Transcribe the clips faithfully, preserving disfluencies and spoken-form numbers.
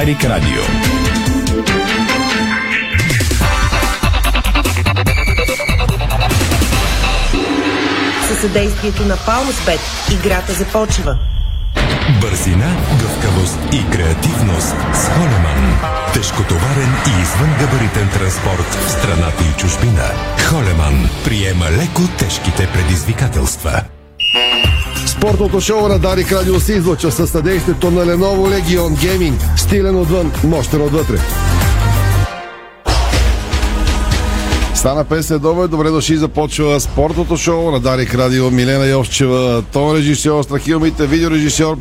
Darik Radio. Със съдействието на Паулсбет играта започва. Бързина, гъвкавост и креативност с Холеман. Тежкотоварен и извънгабаритен транспорт в страната и чужбина. Холеман приема леко тежките предизвикателства. Спортното шоу на Дарик Радио се излъчва със съдействието на Lenovo Legion Gaming. Стилен отвън, мощен отвътре. Стана песен, добре дошли, започва спортното шоу на Дарик Радио. Милена Йовчева, тон режисьор, страхилмите, видеорежисьор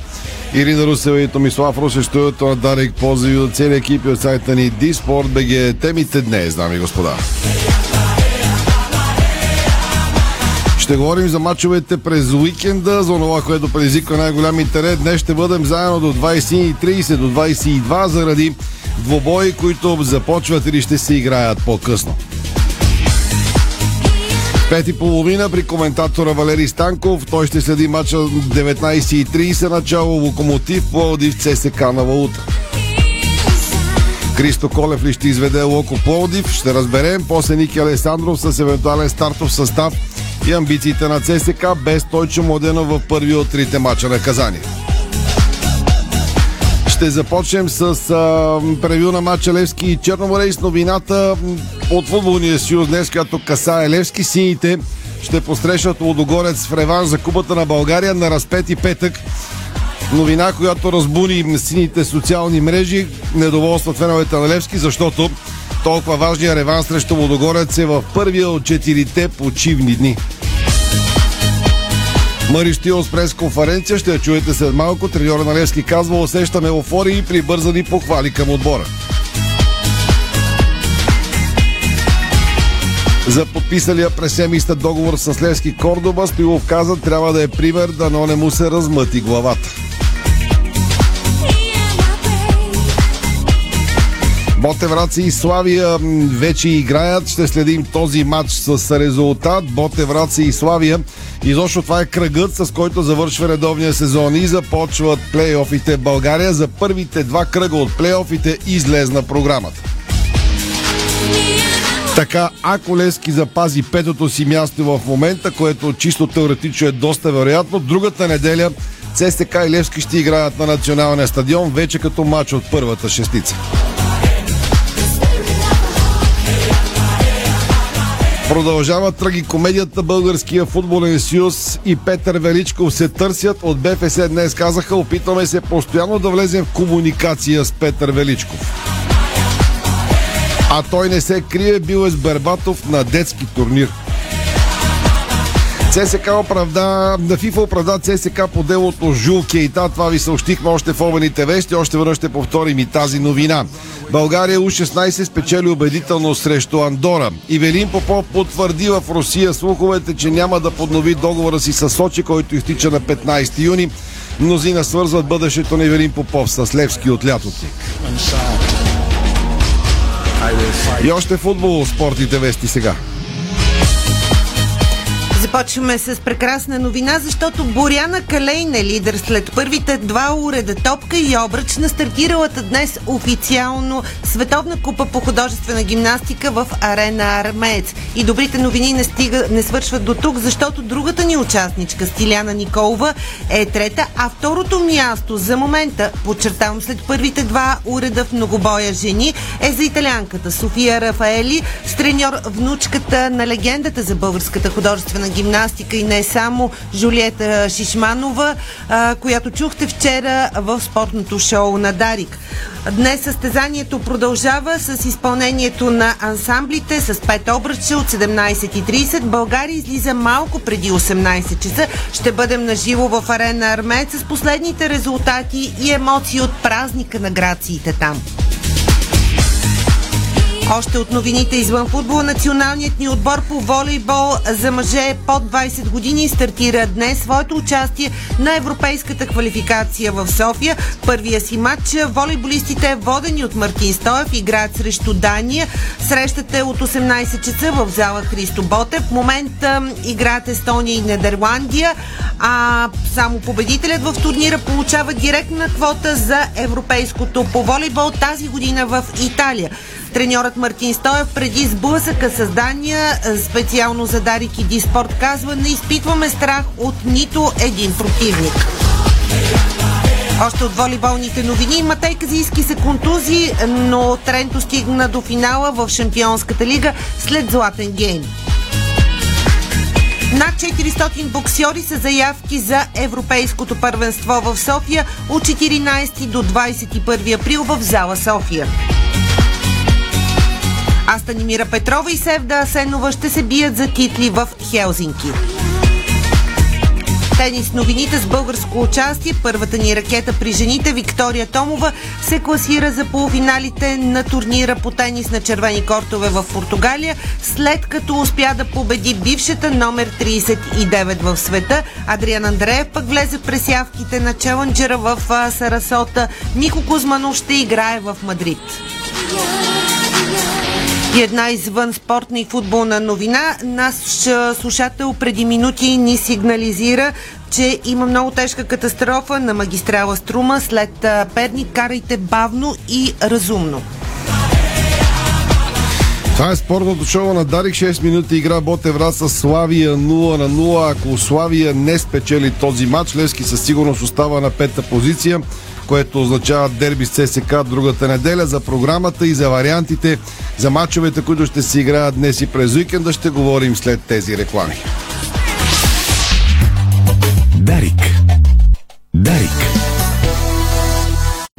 Ирина Русева и Томислав Русев, студиото на Дарик. Позови от целия екип и от сайта ни Di Sport би джи. Темите днес, дами и господа. Ще говорим за мачовете през уикенда, за това, което предизвиква най-голям интерес. Днес ще бъдем заедно до двайсет и трийсет, до двайсет и два, заради двобои, които започват или ще се играят по-късно. Пет и половина при коментатора Валери Станков. Той ще следи мача деветнайсет и трийсет, начало Локомотив Пловдив ЦСКА на валута. Кристо Колев ли ще изведе Локо Пловдив? Ще разберем. После Ники Александров с евентуален стартов състав и амбициите на ЦСКА без Стойчо Младенов в първи от трите мача на Казани. Ще започнем с а, превю на мача Левски и Черноморец. Новината от футболния съюз днес, която касае Левски. Сините ще посрещат Лудогорец в реванш за Купата на България на разпети петък. Новина, която разбуни сините социални мрежи, недоволстват феновете на Левски, защото толкова важният реванш срещу Лудогорец е в първия от четирите почивни дни. Мари Штилс пресконференция, ще я чуете след малко. Треньорът на Левски казва: усещаме еуфория и прибързани похвали към отбора. За подписалия пресемиста договор с Левски Кордоба, Стоилов каза: трябва да е пример, дано не му се размъти главата. Ботев Вратса и Славия вече играят. Ще следим този матч с резултат. Ботев Вратса и Славия. Изобщо това е кръгът, с който завършва редовния сезон и започват плейофите. България за първите два кръга от плейофите излезна програмата. Така, ако Левски запази петото си място в момента, което чисто теоретично е доста вероятно, другата неделя ЦСКА и Левски ще играят на националния стадион, вече като матч от първата шестица. Продължава трагикомедията. Българския футболен съюз и Петър Величков се търсят. От БФС днес казаха: опитваме се постоянно да влезем в комуникация с Петър Величков. А той не се крие, бил е с Бербатов на детски турнир. ЦСКА оправда, на ФИФА оправда ЦСКА по делото Жул Кейта. Това ви съобщихме още в обените вещи. Още веднъж ще повторим и тази новина. България у шестнайсет спечели убедително срещу Андора. Ивелин Попов потвърди в Русия слуховете, че няма да поднови договора си с Сочи, който изтича на петнайсети юни. Мнозина свързват бъдещето на Ивелин Попов с Левски от лятото. И още футбол, спортните вести сега. Започваме с прекрасна новина, защото Бояна Калейна е лидер след първите два уреда топка и обръч на стартиралата днес официално Световна купа по художествена гимнастика в Арена Армеец. И добрите новини не, стига, не свършват до тук, защото другата ни участничка Стиляна Николова е трета, а второто място за момента, подчертавам, след първите два уреда в многобоя жени, е за италианката София Рафаели, с треньор внучката на легендата за българската художествена гимнастика и не само, Жулета Шишманова, а, която чухте вчера в спортното шоу на Дарик. Днес състезанието продължава с изпълнението на ансамблите с пет обръча от седемнайсет и трийсет. България излиза малко преди осемнайсет часа. Ще бъдем на живо в Арена Армеец с последните резултати и емоции от празника на грациите там. Още от новините извън футбола, националният ни отбор по волейбол за мъже под двайсет години стартира днес своето участие на европейската квалификация в София. Първия си матч волейболистите, водени от Мартин Стоев, играят срещу Дания. Срещата е от осемнайсет часа в зала Христо Ботев. В момента играят Естония и Нидерландия, а само победителят в турнира получава директна квота за европейското по волейбол тази година в Италия. Треньорът Мартин Стоев преди сблъсъка с Дания, специално за Дарик и Ди Спорт, казва: не изпитваме страх от нито един противник. Още от волейболните новини. Матей Казийски се контузи, но Тренто стигна до финала в Шампионската лига след златен гейм. Над четиристотин боксьори са заявки за европейското първенство в София от четиринайсети до двайсет и първи април в зала София. А Станимира Петрова и Севда Асенова ще се бият за титли в Хелзинки. Тенис новините с българско участие. Първата ни ракета при жените Виктория Томова се класира за полуфиналите на турнира по тенис на червени кортове в Португалия, след като успя да победи бившата номер трийсет и девет в света. Адриан Андреев пък влезе през явките на челенджера в Сарасота. Нико Кузманов ще играе в Мадрид. И една извън спортна и футболна новина. Нас слушател преди минути ни сигнализира, че има много тежка катастрофа на магистрала Струма след Перник. Карайте бавно и разумно. Това е спортното шоу на Дарик. шест минути игра Ботев Вратса Славия нула на нула. Ако Славия не спечели този матч, Левски със сигурност остава на пета позиция, което означава дерби с ЦСКА другата неделя. За програмата и за вариантите за матчовете, които ще се играят днес и през уикенда, ще говорим след тези реклами. Дарик. Дарик.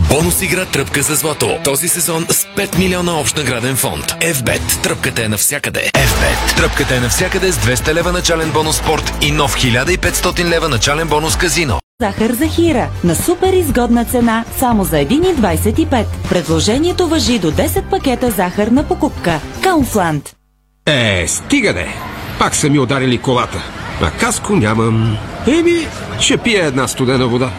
Бонус игра Тръпка за злато. Този сезон с пет милиона общ награден фонд. F-Bet. Тръпката е навсякъде. F-Bet. Тръпката е навсякъде с двеста лева начален бонус спорт и нов хиляда и петстотин лева начален бонус казино. Захар Захира на супер изгодна цена само за един лев и двайсет и пет. Предложението важи до десет пакета захар на покупка. Kaufland. Е, стига де! Пак са ми ударили колата. А каско нямам. Еми, ще пия една студена вода.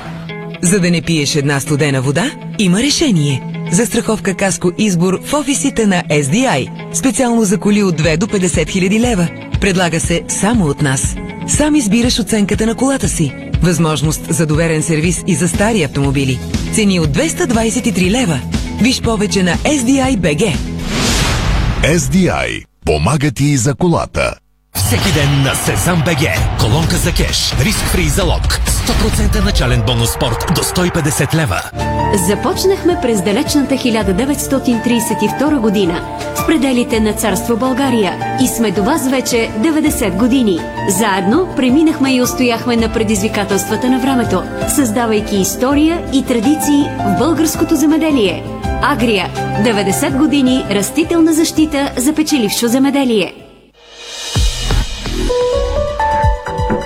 За да не пиеш една студена вода, има решение. Застраховка Каско Избор в офисите на Ес Ди Ай. Специално за коли от две до петдесет хиляди лева. Предлага се само от нас. Сам избираш оценката на колата си. Възможност за доверен сервис и за стари автомобили. Цени от двеста двайсет и три лева. Виж повече на Ес Ди Ай точка Би Джи. Ес Ди Ай. Помага ти и за колата. Всеки ден на Сезам БГ. Колонка за кеш. Риск фри залог. сто процента начален бонус спорт до сто и петдесет лева. Започнахме през далечната хиляда деветстотин трийсет и втора година в пределите на Царство България и сме до вас вече деветдесет години. Заедно преминахме и устояхме на предизвикателствата на времето, създавайки история и традиции в българското земеделие. Агрия. деветдесет години растителна защита за печелившо земеделие.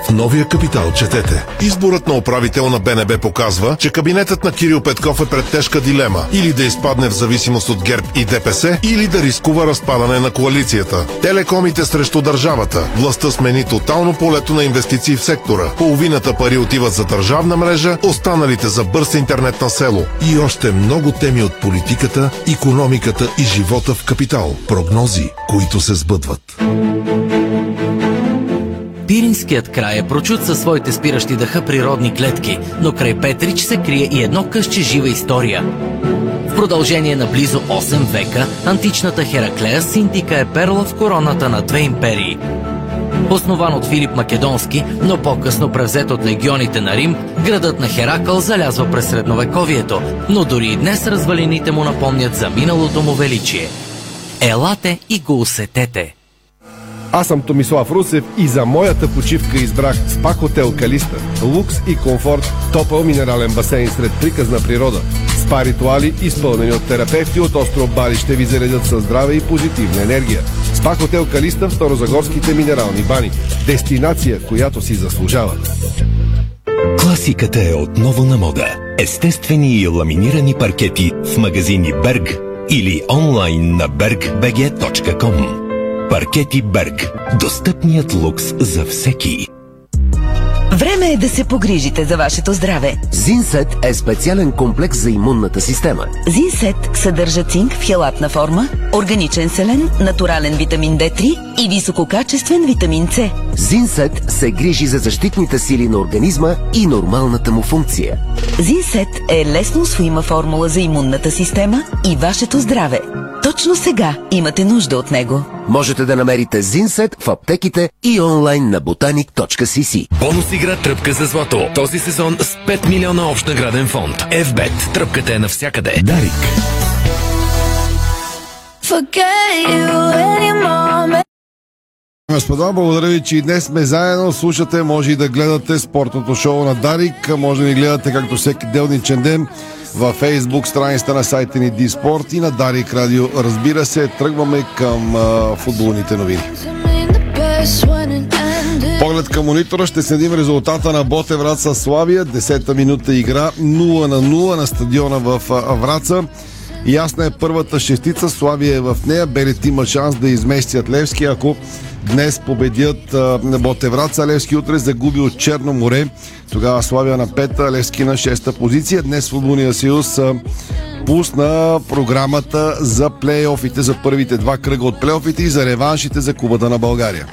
В новия Капитал четете: изборът на управител на Бе Ен Бе показва, че кабинетът на Кирил Петков е пред тежка дилема. Или да изпадне в зависимост от ГЕРБ и Де Пе Се, или да рискува разпадане на коалицията. Телекомите срещу държавата. Властта смени тотално полето на инвестиции в сектора. Половината пари отиват за държавна мрежа, останалите за бърз интернет на село. И още много теми от политиката, икономиката и живота в Капитал. Прогнози, които се сбъдват. Пиринският край е прочут със своите спиращи дъха природни клетки, но край Петрич се крие и едно късче жива история. В продължение на близо осем века, античната Хераклея Синтика е перла в короната на две империи. Основан от Филип Македонски, но по-късно превзет от легионите на Рим, градът на Херакъл залязва през средновековието, но дори и днес развалините му напомнят за миналото му величие. Елате и го усетете! Аз съм Томислав Русев и за моята почивка избрах СПА Хотел Калиста. Лукс и комфорт, топъл минерален басейн сред приказна природа. СПА ритуали, изпълнени от терапевти от остров Бали, ще ви заредят със здраве и позитивна енергия. СПА Хотел Калиста в Старозагорските минерални бани. Дестинация, която си заслужава. Класиката е отново на мода. Естествени и ламинирани паркети в магазини Берг, или онлайн на berg b g точка com. Паркети Берг. Достъпният лукс за всеки. Време е да се погрижите за вашето здраве. Zinset е специален комплекс за имунната система. Zinset съдържа цинк в хелатна форма, органичен селен, натурален витамин Д три и висококачествен витамин С. Zinset се грижи за защитните сили на организма и нормалната му функция. Zinset е лесно усвоима формула за имунната система и вашето здраве. Точно сега имате нужда от него. Можете да намерите Zinset в аптеките и онлайн на botanic точка c c. Бонус игра Тръпка за злато. Този сезон с пет милиона общ награден фонд. F-Bet. Тръпката е навсякъде. Дарик. Господа, благодаря ви, че и днес сме заедно. Слушате, може и да гледате спортното шоу на Дарик. Може да ни гледате както всеки делничен ден във Фейсбук страницата на сайта ни Di Sport и на Дарик Радио. Разбира се, тръгваме към а, футболните новини. Поглед към монитора, ще следим резултата на Ботев Вратса Славия. Десета минута игра, нула на нула на стадиона в Враца. Ясна е първата шестица, Славия е в нея. Белите има шанс да изместят Левски, ако днес победят а, Ботев Вратса. Левски утре загуби от Черноморе. Тогава Славия на пета, Левски на шеста позиция. Днес Футболния съюз а, пусна програмата за плейофите, за първите два кръга от плейофите и за реваншите за Купата на България.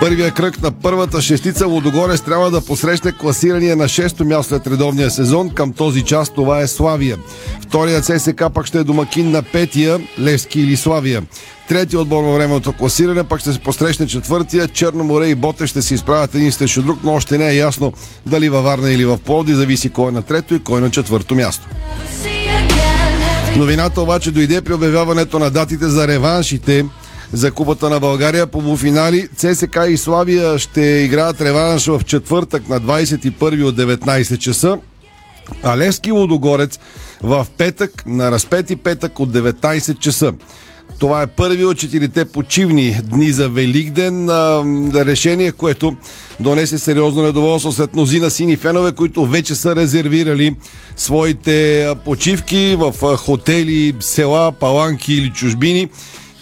Първия кръг на първата шестица Лудогорец трябва да посрещне класирания на шесто място след редовния сезон. Към този час това е Славия. Втория ЦСКА пак ще е домакин на петия, Левски или Славия. Третия отбор във времето класиране пак ще се посрещне четвъртия. Черноморе и Ботев ще се изправят един срещу друг, но още не е ясно дали във Варна или в Пловдив, зависи кой е на трето и кой е на четвърто място. Новината обаче дойде при обявяването на датите за реваншите за Купата на България по полуфинали. ЦСКА и Славия ще играят реванш в четвъртък на двадесет и първи от деветнадесет часа. А Левски Лудогорец в петък, на разпети петък от деветнадесет часа. Това е първи от четирите почивни дни за Великден. Решение, което донесе сериозно недоволство след мнозина сини фенове, които вече са резервирали своите почивки в хотели, села, паланки или чужбини.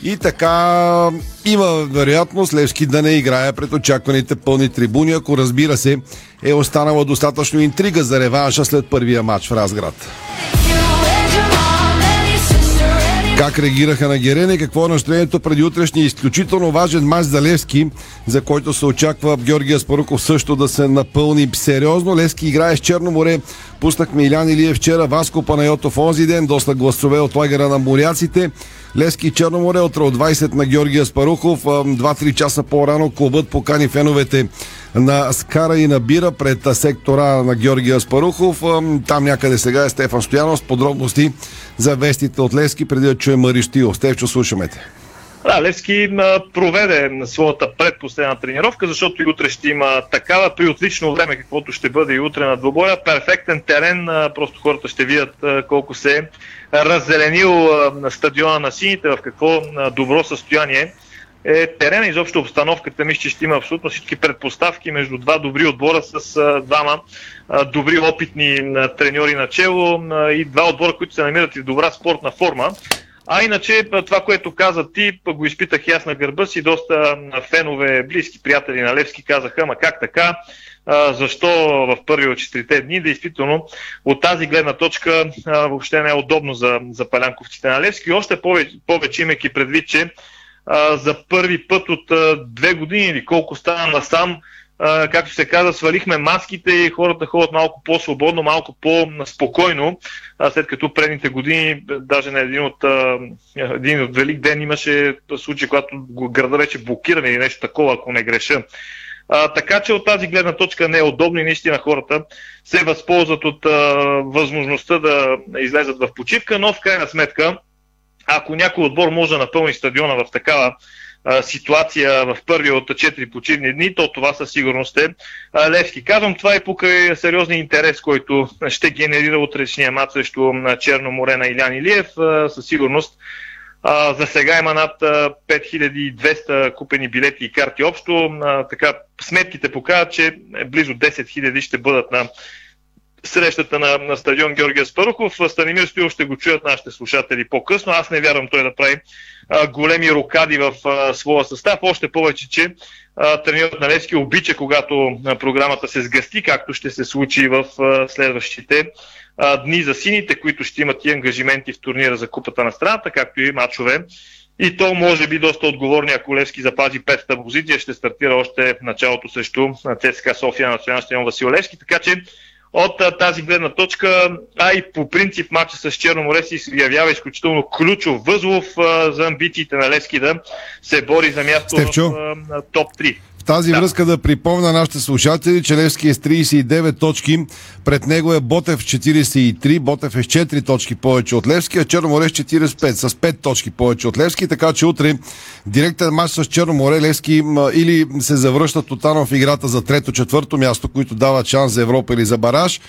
И така има вероятност Левски да не играе пред очакваните пълни трибуни, ако разбира се е останала достатъчно интрига за реванша след първия матч в Разград. Как реагираха на Герене? Какво е настроението преди утрешния изключително важен матч за Левски, за който се очаква Георги Аспарухов също да се напълни сериозно? Левски играе с Черноморе. Пуснахме Илян Илиев вчера, Васко Панайотов онзи ден, доста гласове от лагера на моряците. Левски и Черноморе утре от двадесет на Георги Аспарухов. два-три часа по-рано клубът покани феновете на Скара и на бира пред сектора на Георги Аспарухов. Там някъде сега е Стефан Стоянов с подробности за вестите от Левски, преди да чуем Мари Штилов. Стефчо, слушаме те. Да, Левски проведе на своята предпоследна тренировка, защото и утре ще има такава при отлично време, каквото ще бъде и утре на двобоя. Перфектен терен, просто хората ще видят колко се е раззеленил на стадиона на сините, в какво добро състояние е терена. Изобщо обстановката, мисля, че ще има абсолютно всички предпоставки между два добри отбора с двама добри опитни треньори начело и два отбора, които се намират и в добра спортна форма. А иначе това, което каза ти, го изпитах и аз на гърба си, доста фенове, близки приятели на Левски казаха, ама как така, защо в първи от четирите дни, действително от тази гледна точка въобще не е удобно за, за палянковците на Левски. Още повече, повече имайки предвид, че за първи път от две години или колко стана насам, както се каза, свалихме маските и хората ходят малко по-свободно, малко по-спокойно, след като предните години, даже на един от, един от Велик ден имаше случай, когато града вече блокиране или нещо такова, ако не греша. А, така че от тази гледна точка не е удобно и наистина хората се възползват от а, възможността да излезат в почивка, но в крайна сметка, ако някой отбор може да напълни стадиона в такава ситуация в първия от четири почивни дни, то това със сигурност е Левски. Казвам това и покрай сериозния интерес, който ще генерира утрешния мач срещу Черноморе на Илян Илиев. Със сигурност за сега има над пет хиляди и двеста купени билети и карти общо. Така сметките показват, че близо десет хиляди ще бъдат на срещата на, на стадион Георги Аспарухов. Станимир Стоилов ще го чуят нашите слушатели по-късно. Аз не вярвам той да прави а, големи рокади в а, своя състав. Още повече, че а, тренерът на Левски обича, когато а, програмата се сгъсти, както ще се случи в а, следващите а, дни за сините, които ще имат и ангажименти в турнира за Купата на страната, както и мачове. И то може би доста отговорни, ако Левски запази петата позиция, ще стартира още в началото срещу ЦСКА София на националния стадион Васил Левски. Така че от тази гледна точка, а и по принцип матча с Черноморец се явява изключително ключов възлов за амбициите на Левски да се бори за място Степчо, в топ три. В тази да. връзка да припомня нашите слушатели, че Левски е с тридесет и девет точки, пред него е Ботев четиридесет и три, Ботев е с четири точки повече от Левски, а Черноморец четиридесет и пет, с пет точки повече от Левски, така че утре директен матч с Черноморе, Левски или се завръщат тотално в играта за трето-четвърто място, които дава шанс за Европа или за бараж,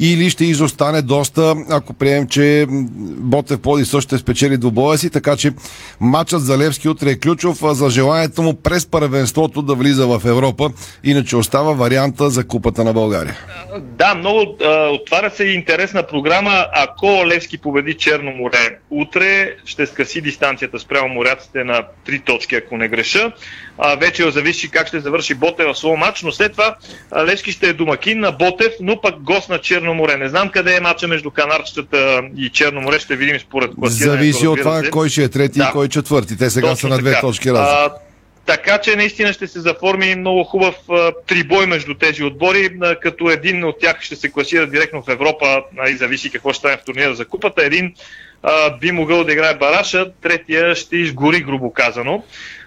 или ще изостане доста, ако приемем, че Ботев Пловдив също ще спечели двубоя си, така че матчът за Левски утре е ключов за желанието му през първенството да влиза в Европа, иначе остава варианта за Купата на България. Да, много отваря се и интересна програма. Ако Левски победи Черноморе утре, ще скъси дистанцията спрямо моряците на три точки, ако не греша. Вече зависи как ще завърши Ботев в своя матч, но след това Левски ще е домакин на Ботев, но пък гост на Черно море. Не знам къде е мача между Канарчетата и Черноморе, ще видим според класирането. Зависи от това кой ще е трети да. и кой е четвърти. Те сега точно са на две така. точки разлика. Така че наистина ще се заформи много хубав а, трибой между тези отбори, а, като един от тях ще се класира директно в Европа а, и зависи какво ще стане в турнира за купата. Един а, би могъл да играе бараша, третия ще изгори, грубо казано.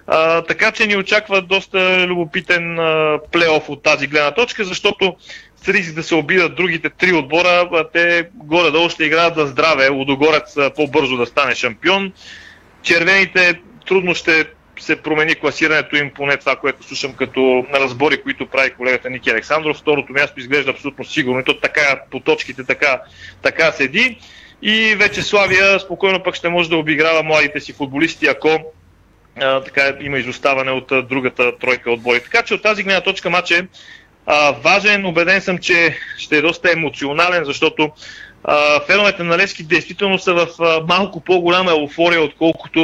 А, така че ни очаква доста любопитен а, плейоф от тази гледна точка, защото с риск да се обидат другите три отбора, а, те горе-долу ще играят за здраве. Лудогорец а, по-бързо да стане шампион. Червените трудно ще се промени класирането им, поне това, което слушам като на разбори, които прави колегата Ники Александров. Второто място изглежда абсолютно сигурно и то така по точките така, така седи. И вече Славия спокойно пък ще може да обиграва младите си футболисти, ако а, така има изоставане от а, другата тройка отбори. Така че от тази гледна точка матч е а, важен. Убеден съм, че ще е доста емоционален, защото Uh, феновете на Левски действително са в uh, малко по-голяма еуфория, отколкото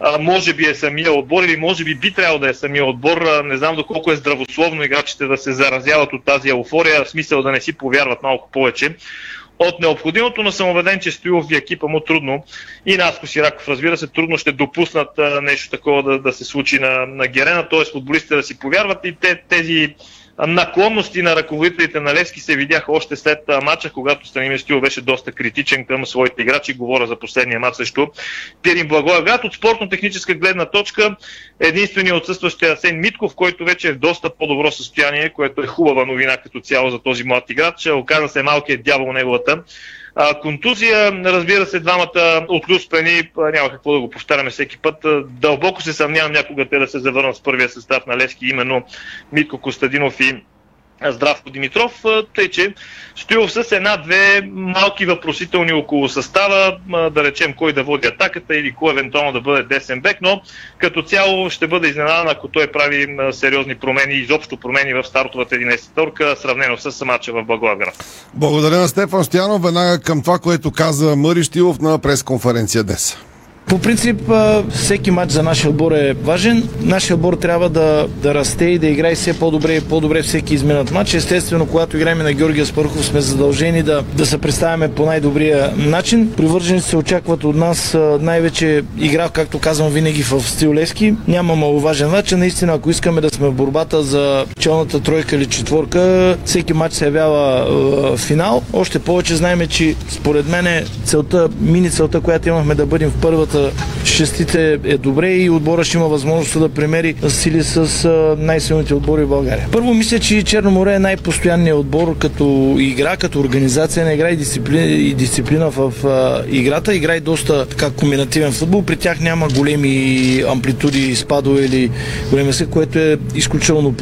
uh, може би е самия отбор или може би би трябвало да е самия отбор. Uh, не знам доколко е здравословно играчите да се заразяват от тази еуфория, в смисъл да не си повярват малко повече от необходимото, но съм убеден, че Стоилов и екипа му трудно, и Наско Сираков, разбира се, трудно ще допуснат uh, нещо такова да, да се случи на, на Герена, т.е. футболистите да си повярват и те, тези наклонности на ръководителите на Левски се видяха още след матча, когато Станимир Стоилов беше доста критичен към своите играчи. Говоря за последния матч срещу Пирин Благоевград. От спортно-техническа гледна точка единственият отсъстващ е Асен Митков, който вече е в доста по-добро състояние, което е хубава новина като цяло за този млад играч. Оказа се малкият дявол неговата контузия. Разбира се, двамата отлюспени, няма какво да го повтаряме всеки път. Дълбоко се съмнявам някога те да се завърнат с първия състав на Левски, именно Митко Костадинов и Здравко Димитров, тъй че Стоилов с една-две малки въпросителни около състава, да речем кой да води атаката или кой евентуално да бъде десен бек, но като цяло ще бъде изненадан, ако той прави сериозни промени, изобщо промени в стартовата единайсеторка, сравнено с мача в Благоевград. Благодаря на Стефан Стоянов, веднага към това, което каза Мари Стоилов на пресконференция днес. По принцип, всеки матч за нашия отбор е важен. Нашия отбор трябва да, да расте и да играе все по-добре и по-добре всеки изминат матч. Естествено, когато играем на Георги Аспарухов, сме задължени да, да се представяме по най-добрия начин. Привържените се очакват от нас най-вече игра, както казвам винаги, в стил Левски. Няма маловажен начин. Наистина, ако искаме да сме в борбата за челната тройка или четворка, всеки матч се явява е, финал. Още повече знаем, че според мен целта, мини целта, която имахме да бъдем в първата шестите е добре и отбора ще има възможност да премери сили с най-силните отбори в България. Първо мисля, че Черноморе е най-постоянният отбор като игра, като организация на игра и дисциплина, и дисциплина в а, играта. Играе доста така комбинативен футбол. При тях няма големи амплитуди, спадове или големи си, което е изключително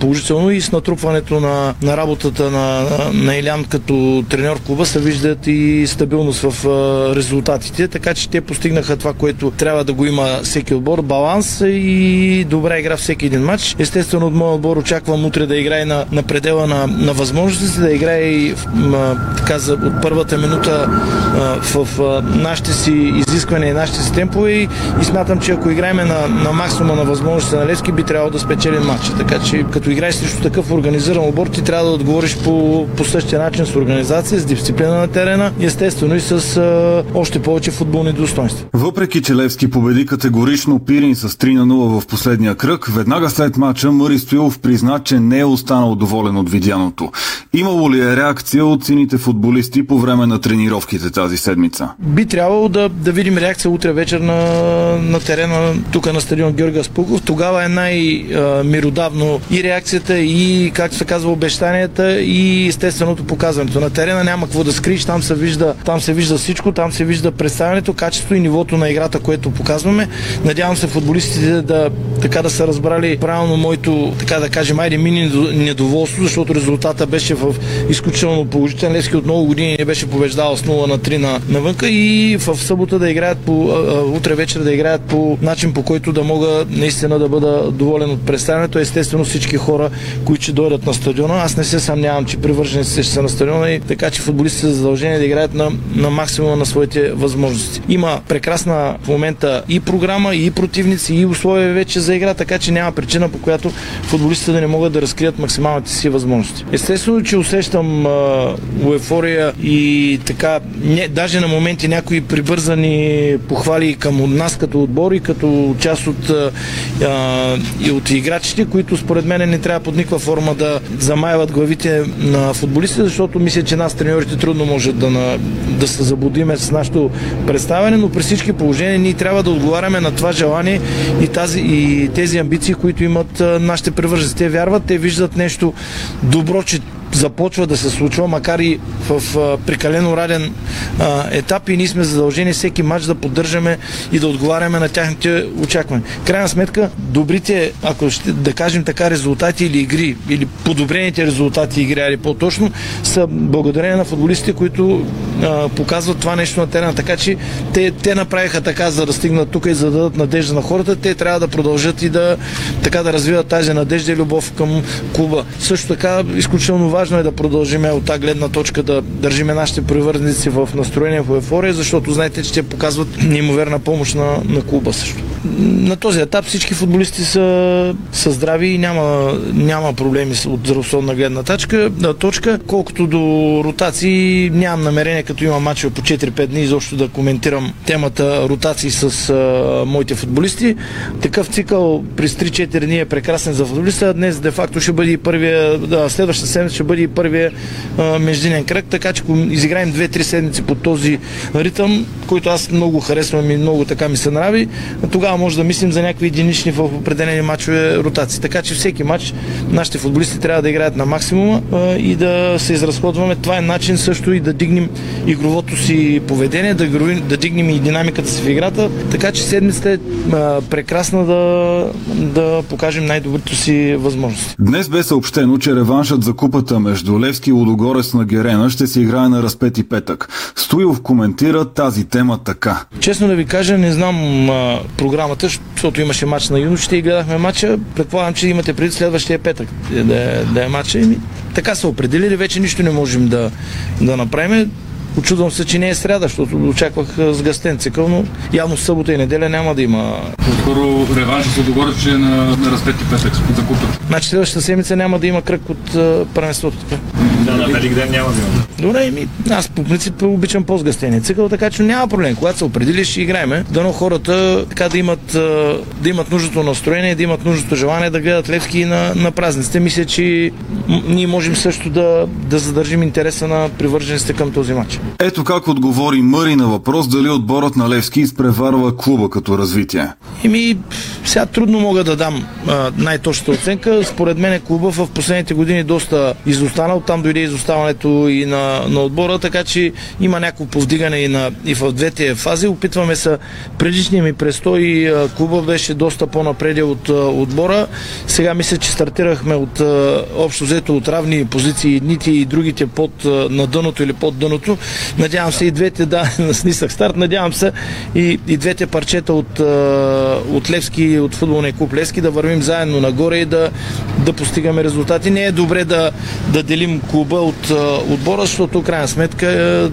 положително и с натрупването на, на работата на, на, на Илян като треньор в клуба се виждат и стабилност в а, резултатите, така че те постигнаха това, което което трябва да го има всеки отбор, баланс и добра игра всеки един матч. Естествено, от моя отбор очаквам утре да играе на, на предела на, на възможности, да играе и така за, от първата минута а, в а, нашите си изисквания и нашите си темпове и, и смятам, че ако играеме на, на максимума на възможността на Левски, би трябвало да спечелим матча. Така че като играеш срещу такъв организиран отбор, ти трябва да отговориш по, по същия начин с организация, с дисциплина на терена, естествено и с а, още повече футболни достойнства. Въпреки че Левски победи категорично Пирин с три на нула в последния кръг, веднага след матча Мари Стоилов призна, че не е останал доволен от видяното. Имало ли е реакция от сините футболисти по време на тренировките тази седмица? Би трябвало да, да видим реакция утре вечер на, на терена, тук на стадион Георги Аспарухов. Тогава е най-миродавно и реакцията, и, както се казва, обещанията, и естественото показването. На терена няма какво да скриеш, там се вижда, там се вижда всичко, там се вижда представянето, качеството и нивото на играта, което показваме. Надявам се футболистите да, така да са разбрали правилно моето, така да кажем, айде мини недоволство, защото резултата беше в изключително положителен. Левски от много години не беше побеждал с нула на три на, навънка и в събота да играят по, а, а, утре вечер да играят по начин, по който да мога наистина да бъда доволен от представянето. Естествено всички хора, които ще дойдат на стадиона, аз не се съмнявам, че привържениците ще са на стадиона и така, че футболистите са задължени да играят на, на максимума на своите възможности. Има прекрасна в момента и програма, и противници, и условия вече за игра, така че няма причина, по която футболистите да не могат да разкрият максималните си възможности. Естествено, че усещам а, уефория и така, не, даже на моменти някои прибързани похвали към нас като отбор и като част от, а, и от играчите, които според мен не трябва под никаква форма да замайват главите на футболистите, защото мисля, че нас треньорите трудно може да, на, да се заблудиме с нашето представяне, но при всички положения ние трябва да отговаряме на това желание и, тази, и тези амбиции, които имат нашите привърженици. Те вярват, те виждат нещо добро, че започва да се случва, макар и в а, прекалено раден а, етап и ние сме задължени всеки матч да поддържаме и да отговаряме на тяхните очаквания. Крайна сметка, добрите, ако ще да кажем така, резултати или игри, или подобрените резултати игри, или по-точно, са благодарение на футболистите, които а, показват това нещо на терена. Така че те, те направиха така, за да стигнат тук и за да дадат надежда на хората. Те трябва да продължат и да, така, да развиват тази надежда и любов към клуба. Също така, изключително важно е да продължиме от тази гледна точка да държиме нашите привърженици в настроение, в еуфория, защото знаете, че те показват неимоверна помощ на, на клуба също. На този етап всички футболисти са, са здрави и няма, няма проблеми от здравословна гледна тачка, точка. Колкото до ротации, нямам намерение, като имам матча по четири-пет дни, изобщо да коментирам темата ротации с а, моите футболисти. Такъв цикъл през три-четири дни е прекрасен за футболиста. Днес де-факто ще бъде и първия, да, следващата седмица ще бъде и първия а, междинен кръг, така че ако изиграем две-три седмици по този ритъм, който аз много харесвам и много така ми се нрави, тогава може да мислим за някакви единични в определени матчове ротации. Така че всеки матч нашите футболисти трябва да играят на максимума а, и да се изразходваме. Това е начин също и да дигнем игровото си поведение, да, да дигнем и динамиката си в играта, така че седмицата е а, прекрасна да, да покажем най-доброто си възможности. Днес бе съобщено, че реваншът за купата между Левски и Лудогорец на Герена ще се играе на Разпети петък. Стоилов коментира тази тема така. Честно да ви кажа, не знам а, програмата, защото имаше матч на юношите и гледахме матча. Предполагам, че имате преди следващия петък да, да е матча. И така са определили, вече нищо не можем да, да направим. Очудвам се, че не е сряда, защото очаквах сгъстен цикъл, но явно събота и неделя няма да има. По-скоро реванша се договори, че на, на Разпети петък за купата. Значи следващата седмица няма да има кръг от uh, първенството. Да, на Велик ден няма да има. Добре, ми, аз по принцип обичам по-сгъстения цикъл, така че няма проблем. Когато се определиш, ще играеме. Дано хората така да имат, да имат нужното настроение, да имат нужното желание да гледат Левски на, на празниците. Мисля, че ние можем също да, да задържим интереса на привържениците към този матч. Ето как отговори Мъри на въпрос дали отборът на Левски изпреварва клуба като развитие. Еми, сега трудно мога да дам най-точната оценка. Според мен клуба в последните години доста изостанал. Там дойде изоставането и на, на отбора, така че има някакво повдигане и, на, и в двете фази. Опитваме се, предишния ми престой клуба беше доста по-напреде от отбора. Сега мисля, че стартирахме от общо взето от равни позиции, едните и другите под на дъното или под дъното. Надявам се и двете, да, с нисък старт, надявам се и, и двете парчета от, от Левски, от футболния клуб Левски, да вървим заедно нагоре и да, да постигаме резултати. Не е добре да, да делим клуба от отбора, защото крайна сметка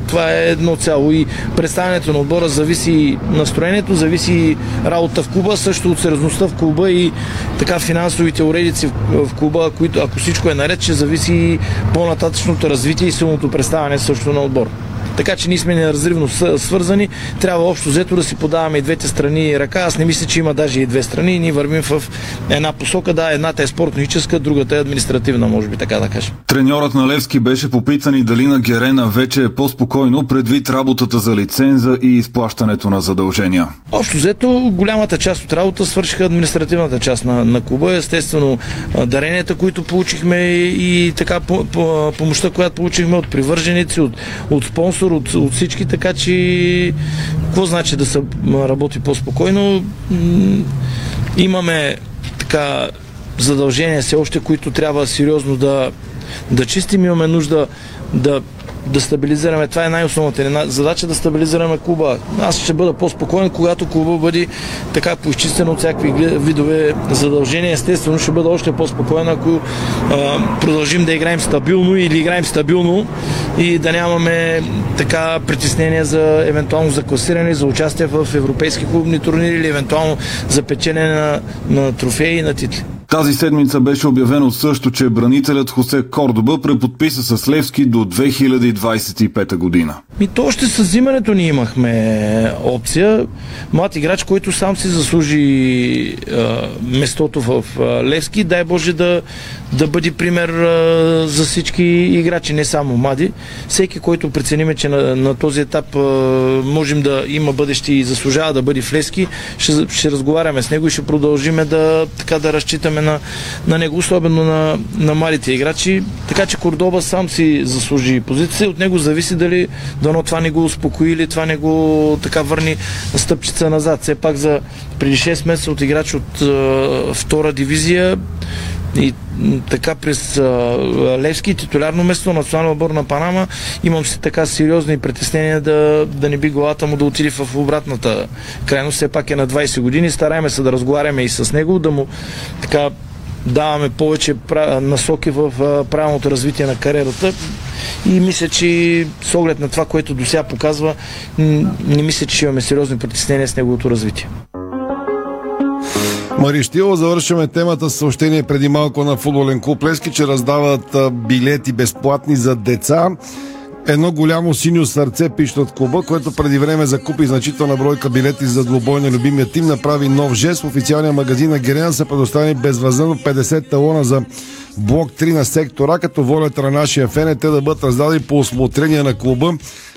това е едно цяло и представянето на отбора зависи настроението, зависи работа в клуба, също от сериозността в клуба и така финансовите уредици в, в клуба, които, ако всичко е наред, ще зависи и по-нататъчното развитие и силното представяне също на отбора. Така че ние сме неразривно свързани, трябва общо взето да си подаваме и двете страни ръка. Аз не мисля, че има даже и две страни. Ние вървим в една посока, да, едната е спортно-техническа, другата е административна, може би така да кажем. Треньорът на Левски беше попитан и дали на Герена вече е по-спокойно предвид работата за лиценза и изплащането на задължения. Общо взето, голямата част от работа свършиха административната част на, на клуба. Естествено, даренията, които получихме и, и така по, по, помощта, която получихме от привърженици, от, от спонсор, От, от всички, така че какво значи да се работи по-спокойно? Имаме така задължения все още, които трябва сериозно да, да чистим. Имаме нужда да, да стабилизираме. Това е най-основната задача, да стабилизираме клуба. Аз ще бъда по-спокоен, когато клуба бъде така поизчистен от всякакви видове задължения. Естествено, ще бъда още по-спокоен, ако а, продължим да играем стабилно или играем стабилно и да нямаме така притеснения за евентуално за класиране, за участие в европейски клубни турнири или евентуално за печене на, на трофеи и на титли. Тази седмица беше обявено също, че бранителят Хосе Кордоба преподписа с Левски до две хиляди двадесет и пета година. И то още с взимането ни имахме опция. Млад играч, който сам си заслужи а, местото в а, Левски. Дай Боже да, да бъде пример а, за всички играчи, не само млади. Всеки, който прецениме, че на, на този етап а, можем да има бъдеще и заслужава да бъде в Левски, ще, ще разговаряме с него и ще продължиме да, така, да разчитаме на, на него, особено на, на малите играчи. Така че Кордоба сам си заслужи позиция. От него зависи дали дано това не го успокои или това не го така върни стъпчица назад. Все пак за преди шест месеца от играч от е, втора дивизия и така през е, Левски титулярно место на националния отбор на Панама, имам си така сериозни притеснения да, да не би главата му да отиде в обратната крайност. Все пак е на двадесет години, стараем се да разговаряме и с него, да му така даваме повече насоки в правилното развитие на кариерата и мисля, че с оглед на това, което до сега показва, не мисля, че имаме сериозни притеснения с неговото развитие. Мари Штилова, завършваме темата с съобщение преди малко на футболен клуб Левски, че раздават билети безплатни за деца. Едно голямо синьо сърце пише от клуба, което преди време закупи значителна бройка билети за двубой на любимия тим, направи нов жест. В официалния магазин на Герена са предоставени безвъзмездно петдесет талона за блок три на сектора, като волята на нашия фен е те да бъдат раздадени по усмотрение на клуба.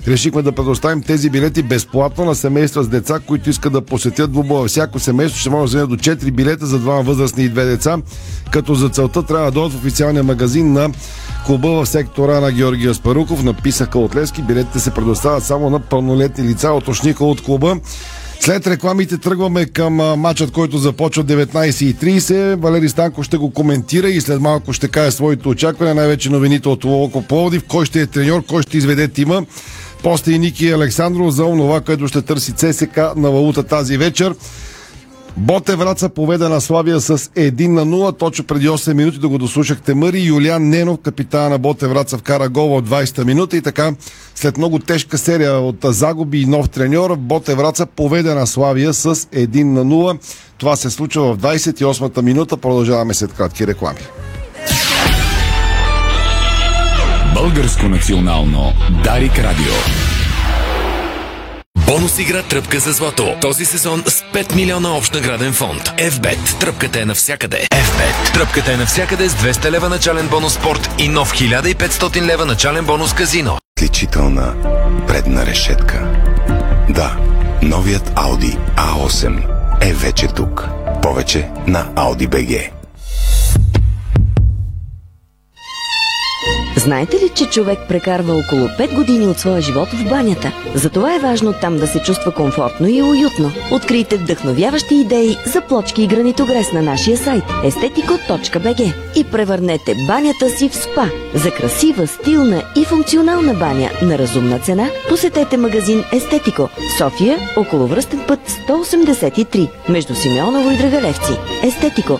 Решихме да предоставим тези билети безплатно на семейства с деца, които искат да посетят двубоя. Всяко семейство ще може да вземе до четири билета за двама възрастни и две деца, като за целта трябва да дойдат в официалния магазин на клуба в сектора на Георги Аспарухов. Написаха от Левски, билетите се предоставят само на пълнолетни лица, уточниха от клуба. След рекламите тръгваме към матчът, който започва деветнадесет и тридесет. Валери Станков ще го коментира и след малко ще каже своите очаквания, най-вече новините от Локомотив Пловдив, кой ще е треньор, кой ще изведе тима. После и Ники Александров за онова, което ще търси ЦСКА на валута тази вечер. Ботев Вратса победа на Славия с едно на нула. Точно преди осем минути да го дослушахте Мъри. Юлиан Ненов, капитана на Ботев Вратса, вкара гола от двадесета минута и така след много тежка серия от загуби и нов треньор, Ботев Вратса победа на Славия с едно на нула. Това се случва в двадесет и осмата минута. Продължаваме след кратки реклами. Българско национално Дарик Радио. Бонус игра Тръпка за злато. Този сезон с пет милиона общ награден фонд. F-Bet. Тръпката е навсякъде. F-Bet. Тръпката е навсякъде с двеста лева начален бонус спорт и нов хиляда и петстотин лева начален бонус казино. Отличителна предна решетка. Да, новият Audi а осем е вече тук. Повече на Audi би джи. Знаете ли, че човек прекарва около пет години от своя живот в банята? Затова е важно там да се чувства комфортно и уютно. Открийте вдъхновяващи идеи за плочки и гранитогрес на нашия сайт естетико точка би джи и превърнете банята си в спа. За красива, стилна и функционална баня на разумна цена посетете магазин Естетико, София, околовръстен път сто осемдесет и три, между Симеоново и Драгалевци. Естетико.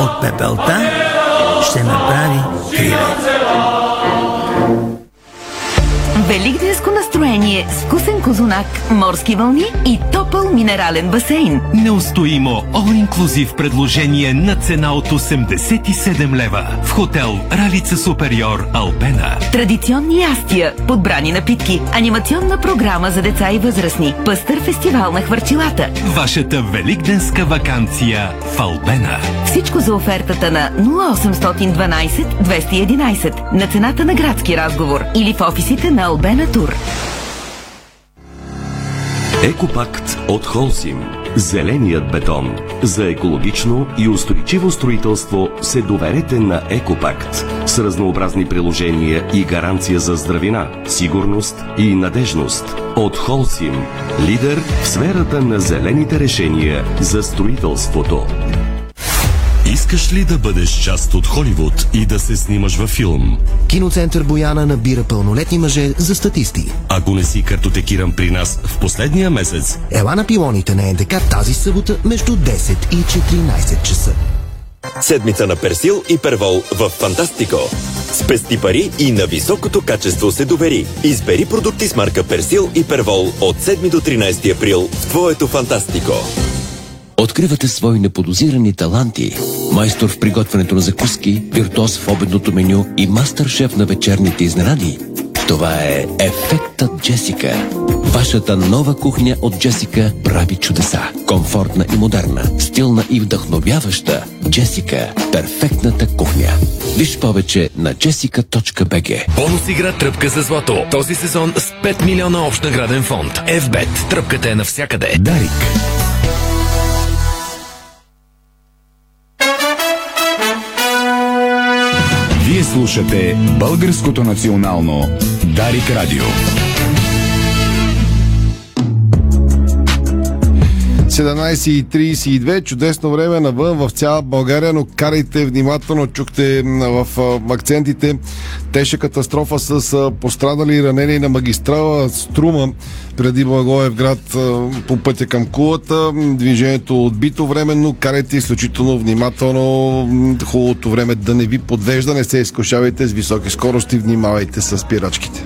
От пепелта ще направи криле. Великденско настроение с вкусен козунак, морски вълни и топъл минерален басейн. Неустоимо all-inclusive предложение на цена от осемдесет и седем лева в хотел Ралица Супериор Албена. Традиционни ястия, подбрани напитки, анимационна програма за деца и възрастни, пъстър фестивал на хвърчилата. Вашата великденска ваканция в Албена. Всичко за офертата на нула осемстотин дванадесет двеста и единадесет на цената на градски разговор или в офисите на Албена Тур. Екопакт от Холсим. Зеленият бетон. За екологично и устойчиво строителство се доверете на Екопакт. С разнообразни приложения и гаранция за здравина, сигурност и надежност. От Холсим. Лидер в сферата на зелените решения за строителството. Искаш ли да бъдеш част от Холивуд и да се снимаш във филм? Киноцентър Бояна набира пълнолетни мъже за статисти. Ако не си картотекиран при нас в последния месец, ела на пилоните на НДК тази събота между десет и четиринадесет часа. Седмица на Персил и Первол в Фантастико. Спести пари и на високото качество се довери. Избери продукти с марка Персил и Первол от седми до тринадесети април в твоето Фантастико. Откривате свои неподозирани таланти. Майстор в приготвянето на закуски, виртуоз в обедното меню и мастер-шеф на вечерните изненади. Това е Ефектът Джесика. Вашата нова кухня от Джесика прави чудеса. Комфортна и модерна, стилна и вдъхновяваща. Джесика – перфектната кухня. Виж повече на джесика точка би джи. Бонус игра Тръпка за злато. Този сезон с пет милиона общ награден фонд. F-Bet. Тръпката е навсякъде. Дарик. Вие слушате Българското национално Дарик Радио. седемнадесет и тридесет и две, чудесно време навън в цяла България, но карайте внимателно, чухте в акцентите. Тежка катастрофа с пострадали и ранени на магистрала Струма преди Благоевград по пътя към Кулата. Движението отбито временно, карайте изключително внимателно, хубавото време да не ви подвежда, не се изкушавайте с високи скорости, внимавайте с спирачките.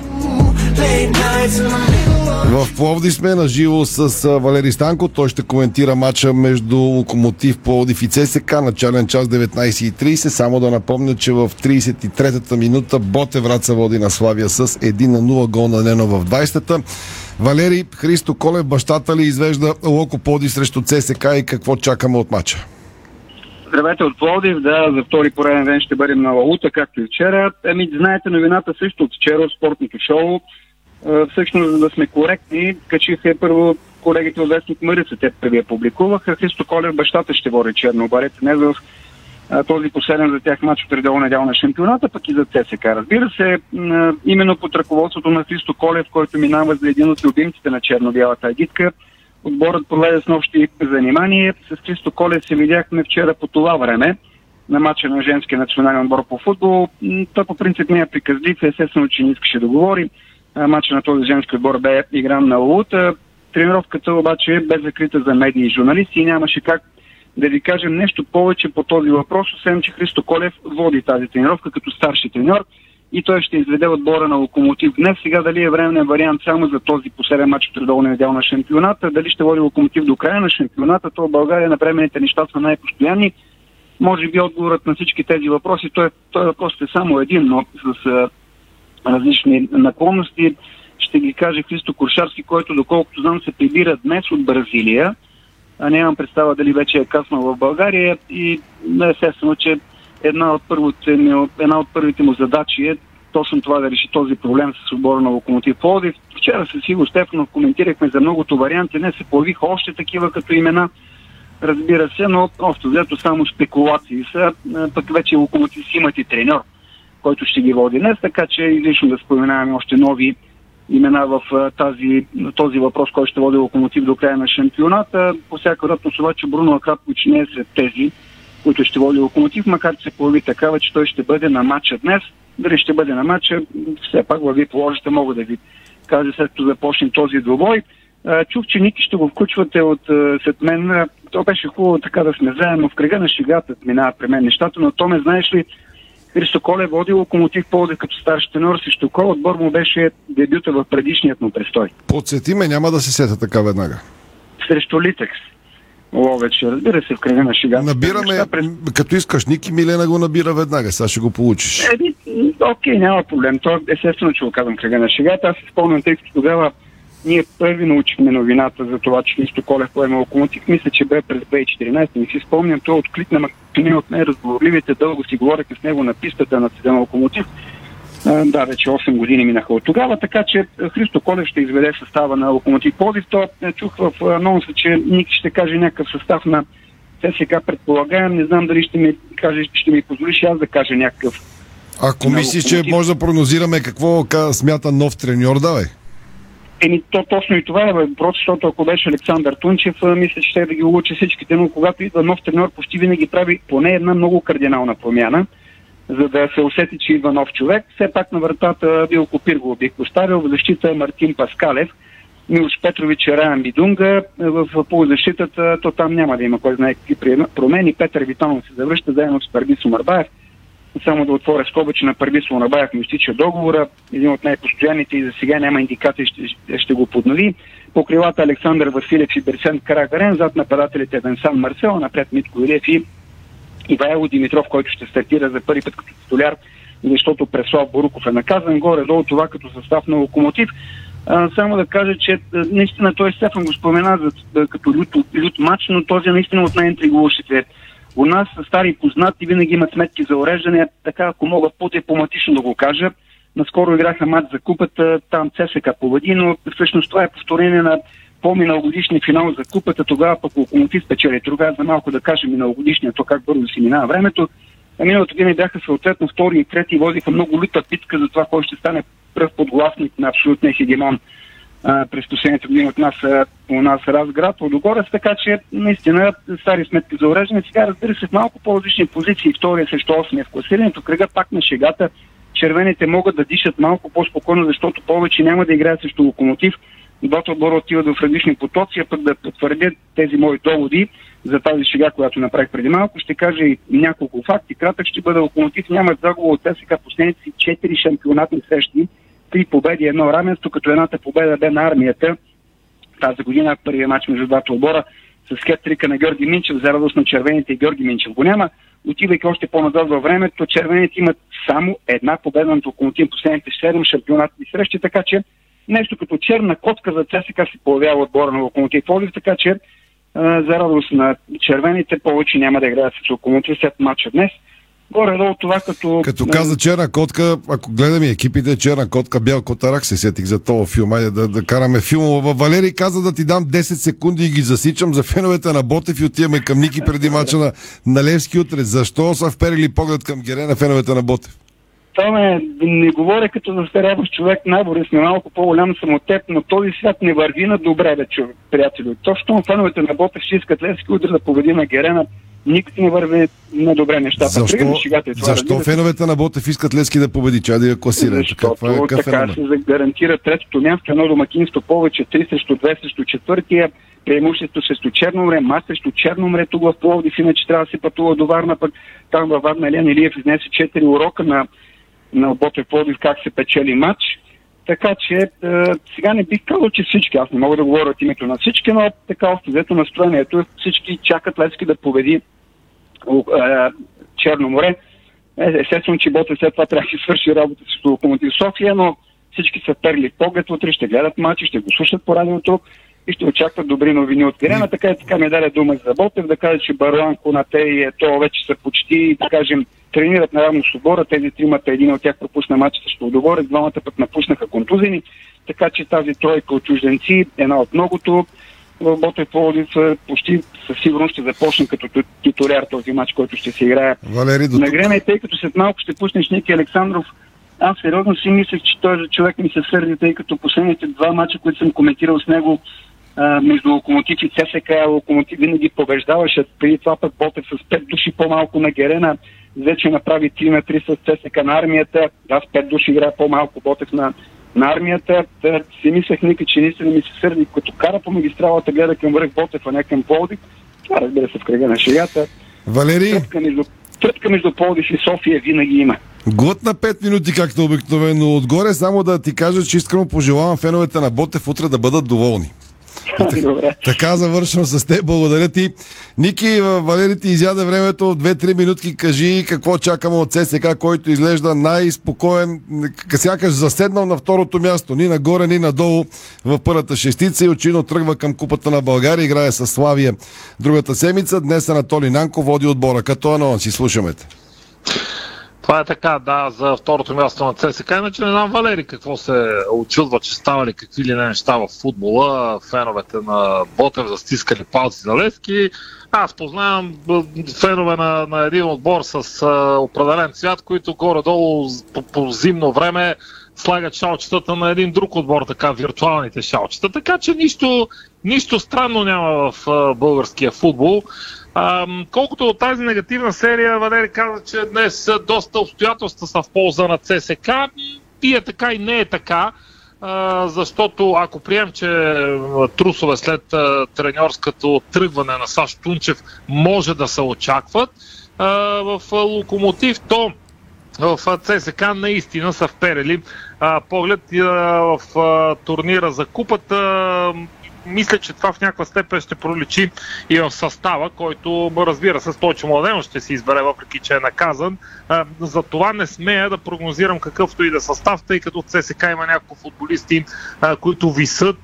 В Пловдив сме на живо с Валери Станков. Той ще коментира матча между Локомотив Пловдив и ЦСКА. Начален час деветнадесет и тридесет. Само да напомня, че в тридесет и третата минута Ботев Вратса води на Славия с едно на нула, гол на Лено в двадесетата. Валери, Христо Колев, бащата ли извежда Локо Пловдив срещу ЦСКА и какво чакаме от матча? Здравейте от Пловдив, да, за втори пореден ден ще бъдем на Лаута, както и вчера. Ами, знаете новината също от вчера, спортното шоу. Всъщност, да сме коректни, качиха първо колегите от Вестник Марица, те преди я публикуваха. Христо Колев, бащата ще води Черноморец днес в този последен за тях матч от редовна неделя на шампионата, пък и за ЦСКА. Разбира се, именно под ръководството на Христо Колев, който минава за един от любимците на черно-бялата агитка, отборът проведе снощи занимание. С Христо Колев се видяхме вчера по това време на матча на женския национален отбор по футбол. Той по принцип не е приказлив, естествено, че не искаше да говори. Матча на този женски отбор бе игран на Лута. Тренировката обаче бе закрита за медии и журналисти и нямаше как да ви кажем нещо повече по този въпрос, освен че Христо Колев води тази тренировка като старши треньор и той ще изведе отбора на Локомотив днес. Сега дали е временен вариант само за този последен матч от редовна неделя на шампионата, дали ще води Локомотив до края на шампионата, то в България на времените неща са най-постоянни. Може би отговорът на всички тези въпроси, той, той въпрос е само един, но с а, различни наклонности. Ще ги каже Христо Куршарски, който, доколкото знам, се прибира днес от Бразилия. А нямам представа дали вече е каснал в България и естествено, че една от, му, една от първите му задачи е точно това да реши този проблем с отбора на Локомотив Пловдив. Вчера с Иво Стефанов коментирахме за многото варианти. Не се появиха още такива като имена, разбира се, но просто взето само спекулации са. Пък вече Локомотив имат и треньор, който ще ги води днес, така че излишно да споменаваме още нови имена в тази, този въпрос, който ще води Локомотив до края на шампионата. По всяка вероятност обаче Бруно Акрапович не е сред тези, които ще води Локомотив, макар че се появи такава, че той ще бъде на матча днес. Дали ще бъде на матча, все пак глави по ложата мога да ви кажа, след като започнем този двобой. Чух, че Ники ще го включвате от след мен. То беше хубаво така да сме заедно. В кръга на шегата минава при мен нещата, но то ме, знаеш ли, Христо Колев води Локомотив Пловдив като старши треньор срещу кой отбор му беше дебюта в предишният му престой? Подсети ме, няма да се сета така веднага. Срещу Литекс. Ловече, разбира се, в крайна на шегата. Набираме, неща, през... като искаш, Ники Милена го набира веднага, сега ще го получиш. Еби, окей, няма проблем. То естествено, че го казвам в крайна на шегата. Аз се спомням, тъй като тогава ние първи научихме новината за това, че Христо Колев поема Локомотив. Мисля, че бе през две хиляди и четиринадесета. Не си спомням, той откликна мактини от най-разговорливите. Дълго си говорихме с него на пистата на седем Локомотив. Да, вече осем години минаха от тогава, така че Христо Колев ще изведе състава на Локомотив Пловдив. То чух в анонса, че Ник ще каже някакъв състав на ЦСКА, предполагаем. Не знам дали ще ми каже, ще ми позволиш аз да кажа някакъв. Ако мислиш, че може да прогнозираме какво смята нов треньор, давай. Еми, то точно и това е въпрос, защото ако беше Александър Тунчев, мисля, че ще да ги улучи всичките, но когато идва нов треньор, почти винаги прави поне една много кардинална промяна, за да се усети, че идва нов човек. Все пак на вратата Вилко Пиргова бих поставил, в защита Мартин Паскалев, Милош Петрович и Раян Бидунга, в полузащитата, то там няма да има кой знае какви промени. Петър Витанов се завръща заедно с Парвисо Мърбаев. Само да отворя скоба, че на Парвисо Мърбаев му изтича договора, един от най-постоянните и за сега няма индикация, ще, ще го поднови. По крилата Александър Василев и Берсен Карагарен, зад нападателите Венсан Марсел, напред Митко Илиев и Ивайло Димитров, който ще стартира за първи път като титуляр, защото Преслав Боруков е наказан, горе-долу това като състав на Локомотив. А, само да кажа, че наистина той Стефан го спомена за, като лют, лют матч, но този наистина от най-интригуващите. У нас стари познати винаги имат сметки за уреждане, така ако мога по-дипломатично да го кажа. Наскоро играха матч за купата, там ЦСКА победи, но всъщност това е повторение на по-миналогодишния финал за купата, тогава пък Локомотив спечели. Тогава за малко да кажем миналогодишния, то как бързо си минава времето. А миналото година бяха съответно втори и трети и водиха много люта питка за това, кой ще стане пръв подгласник на абсолютния хегемон през последните години от нас, у нас Разград, Лудогорец, така че наистина стари сметки за уреждане. Сега разбира се в малко по-различни позиции, втория срещу осмия в класирането, кръга пак на шегата. Червените могат да дишат малко по-спокойно, защото повече няма да играят срещу Локомотив. Двата отбора отиват в различни потоци, а пък да потвърдят тези мои доводи за тази шега, която направих преди малко. Ще кажа и няколко факти. Кратък ще бъде Локомотив. Нямат загуба от ЦСКА последните си четири шампионатни срещи. Три победи, едно равенство, като едната победа бе на армията. Тази година първият мач между двата отбора с хет-трика на Георги Минчев, за радост на червените, и Георги Минчев го няма. Отивайки още по-назад във времето, червените имат само една победа на Локомотив последните седем шампионатни срещи, така че нещо като черна котка за ЦСКА се появява отбора на Локомотив Пловдив, така че а, за радост на червените повече няма да играят с Локомотив след матча днес. Горе-долу това като... Като каза черна котка, ако гледаме екипите, черна котка, бял котарак, се сетих за този филм. Айде да, да караме филма. Валери каза да ти дам десет секунди и ги засичам за феновете на Ботев и отиваме към Ники преди мача на, на Левски утре. Защо са вперили поглед към Герена феновете на Ботев? Ме, не говоря като застаряваш човек, набори сме малко по-голям съм от теб, но този свят не върви на добре, бе, човек, приятели. Точно феновете на Ботев ще искат Левски утре да победи на Герена. Никак не върви на добре нещата. Защо, шигата, това, защо феновете на Ботев искат Левски да победи? Чай да я класираме. Защото е така се гарантира третото място, едно домакинство повече, три срещу две срещу четвъртия, преимущество срещу Черноморец, мач срещу Черноморец тук в Пловдив, иначе трябва да се пътува до Варна, пък там във Варна Елен Илиев изнесе четири урока на, на Ботев Пловдив как се печели матч. Така че е, сега не бих казал, че всички, аз не мога да говоря от името на всички, но така остозето настроението е всички чакат Левски да победи Черноморе. Естествено, че Ботев след това трябва да се свърши работа с Локомотив София, но всички са перли поглед утре, ще гледат матчи, ще го слушат по радиото и ще очакват добри новини от терена. Така и така ми даде дума за Ботев, да кажа, че Барлан, Конате и то вече са почти, да кажем, тренират наравно с отбора. Тези тримата, един от тях пропусна матча с Лудогорец, двамата път напуснаха контузени, така че тази тройка от чужденци, една от многото, в Ботев Пловдив почти със сигурност ще започне като титуляр този матч, който ще се играе Валери, на Грена. И тъй като след малко ще пуснеш Ники Александров, аз сериозно си мислех, че този човек ми се сърди, тъй като последните два матча, които съм коментирал с него, а, между Локомотив и ЦСКА, Локомотив винаги побеждаваше, преди това път Ботев с пет души по-малко на Герена, вече направи три на три с ЦСКА на армията, аз пет души играя по-малко Ботев на на армията. Тър, си мислех Ники, че наистина ми се сърди, като кара по магистралата, гледа към връх Ботев, а не към Пловдив. Това, разбира се, в кръга на шегата. Валери, тръпка между, тръпка между Пловдив и София винаги има. Глътна пет минути, както обикновено отгоре, само да ти кажа, че искрено пожелавам феновете на Ботев утре да бъдат доволни. Така, така завършвам с теб, благодаря ти. Ники, Валери ти изяде времето, две-три минутки кажи какво чакаме от ЦСКА, който изглежда най-спокоен, сякаш заседнал на второто място, ни нагоре, ни надолу в първата шестица и очевидно тръгва към Купата на България, играе с Славия другата седмица. Днес Анатолий Нанков води отбора, като анонс, и слушаме те. Това е така, да, за второто място на ЦСКА. Иначе не знам, Валери, какво се очудва, че ставали какви ли не неща в футбола. Феновете на Ботев застискали палци за Левски. Аз познавам фенове на, на един отбор с а, определен цвят, които горе-долу по, по зимно време слагат шалчетата на един друг отбор, така виртуалните шалчета. Така че нищо, нищо странно няма в а, българския футбол. А, колкото от тази негативна серия, Валери каза, че днес доста обстоятелства са в полза на ЦСКА. И е така, и не е така, а, защото ако прием, че трусове след а, треньорското тръгване на Саш Тунчев може да се очакват а, в Локомотив, то в ЦСКА наистина са вперели а, поглед а, в а, турнира за купата. Мисля, че това в някаква степен ще проличи и в състава, който, разбира се, Стойчо Младенов ще си избере, въпреки че е наказан. За това не смея да прогнозирам какъвто и да състав, тъй като ЦСКА има няколко футболисти, които висят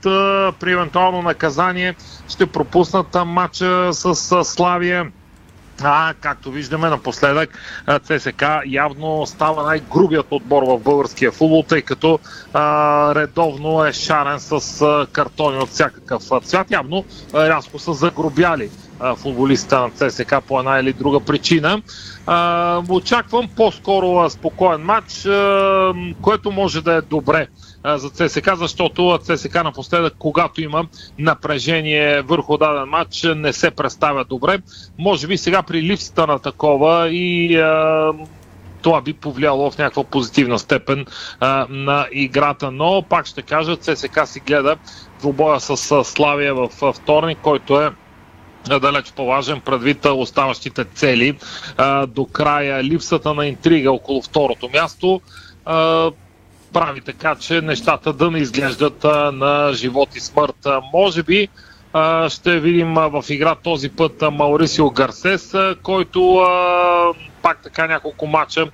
при евентуално наказание, ще пропуснат матча с Славия. А, както виждаме напоследък, ЦСКА явно става най-грубият отбор в българския футбол, тъй като а, редовно е шарен с а, картони от всякакъв цвят. Явно а, рязко са загрубяли а, футболиста на ЦСКА по една или друга причина. А, очаквам по-скоро а, спокоен матч, а, което може да е добре за ЦСКА, защото ЦСКА напоследък, когато има напрежение върху даден матч, не се представя добре. Може би сега при липсата на такова и а, това би повлияло в някаква позитивна степен а, на играта. Но пак ще кажа, ЦСКА си гледа двубоя с Славия във вторник, който е далеч по-важен предвид оставащите цели а, до края. Липсата на интрига около второто място а, прави така, че нещата да не изглеждат а, на живот и смърт. А, може би а, ще видим а, в игра този път а, Маурисио Гарсес, а, който а, пак така няколко матча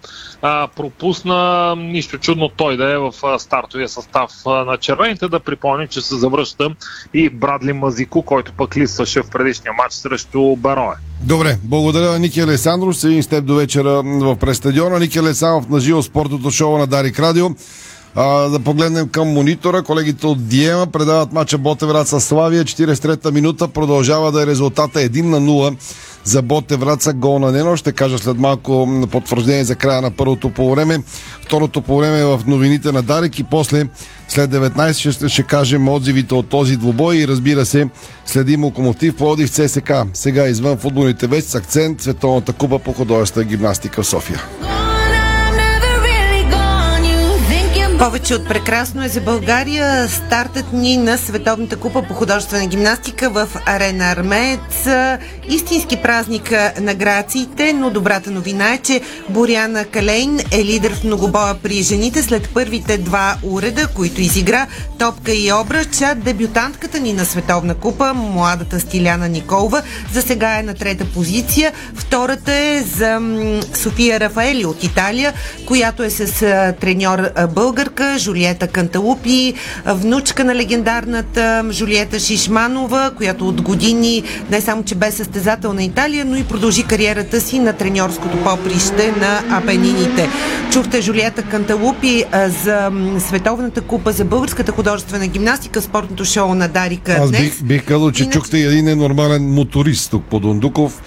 а, пропусна. Нищо чудно той да е в а, стартовия състав а, на червените. Да припомним, че се завръща и Брадли Мазико, който пък липсваше в предишния матч срещу Берое. Добре, благодаря на Ники Александров. Се видим с теб до вечера в престадиона. Ники Александров на живо спортното шоу на Дарик Радио. А, да погледнем към монитора. Колегите от Диема предават матча Ботев Вратса Славия. четиридесет и трета минута. Продължава да е резултата едно на нула за Ботев Вратса. Гол на Нено. Ще кажа след малко потвърждение за края на първото полувреме. Второто полувреме е в новините на Дарик и после след деветнайсет ще, ще кажем отзивите от този двубой и, разбира се, следим Локомотив Пловдив ЦСКА. Сега извън футболните вести с акцент Световната купа по художествена гимнастика в София. Повече от прекрасно е за България стартът ни на Световната купа по художествена гимнастика в Арена Армеец. Истински празник на грациите, но добрата новина е, че Бояна Калейн е лидер в многобоя при жените след първите два уреда, които изигра топка и обръч. Дебютантката ни на Световна купа, младата Стиляна Николова, за сега е на трета позиция. Втората е за София Рафаели от Италия, която е с треньор българка Жулиета Канталупи, внучка на легендарната Жулета Шишманова, която от години не само, че бе състезател на Италия, но и продължи кариерата си на треньорското поприще на Апенините. Чухте Жулиета Канталупи за Световната купа за българската художествена гимнастика, спортното шоу на Дарика днес. Аз бих, бих казал, че Иначе... чухте и един ненормален моторист тук по Дондуков.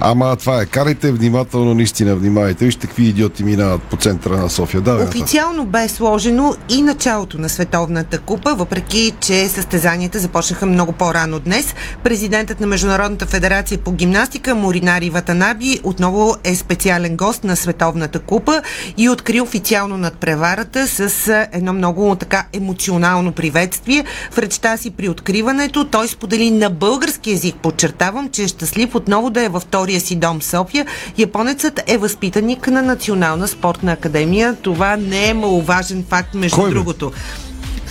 Ама това е, карайте внимателно, наистина внимавайте. Вижте какви идиоти минават по центъра на София. Да, официално бе сложено и началото на Световната купа, въпреки че състезанията започнаха много по-рано днес. Президентът на Международната федерация по гимнастика Моринари Ватанаби отново е специален гост на Световната купа и откри официално надпреварата с едно много така емоционално приветствие. В речта си при откриването той сподели на български език, подчертавам, че е щастлив отново да е във втори си дом София. Японецът е възпитаник на Национална спортна академия. Това не е маловажен факт, между Кой другото.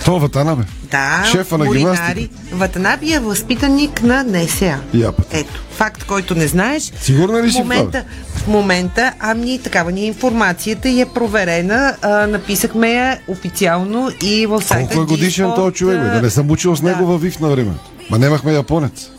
Това Ватанаби. Да, шефа на гимнастика. Ватанаби е възпитаник на НСА. Ето, факт, който не знаеш. Сигурно ли си в момента, в момента, ами такава ни информацията и е проверена. А, написахме я официално и в сайта. Колко е годишен този човек? Да не съм учил с да. него във ВИФ на време. Ма нямахме японец.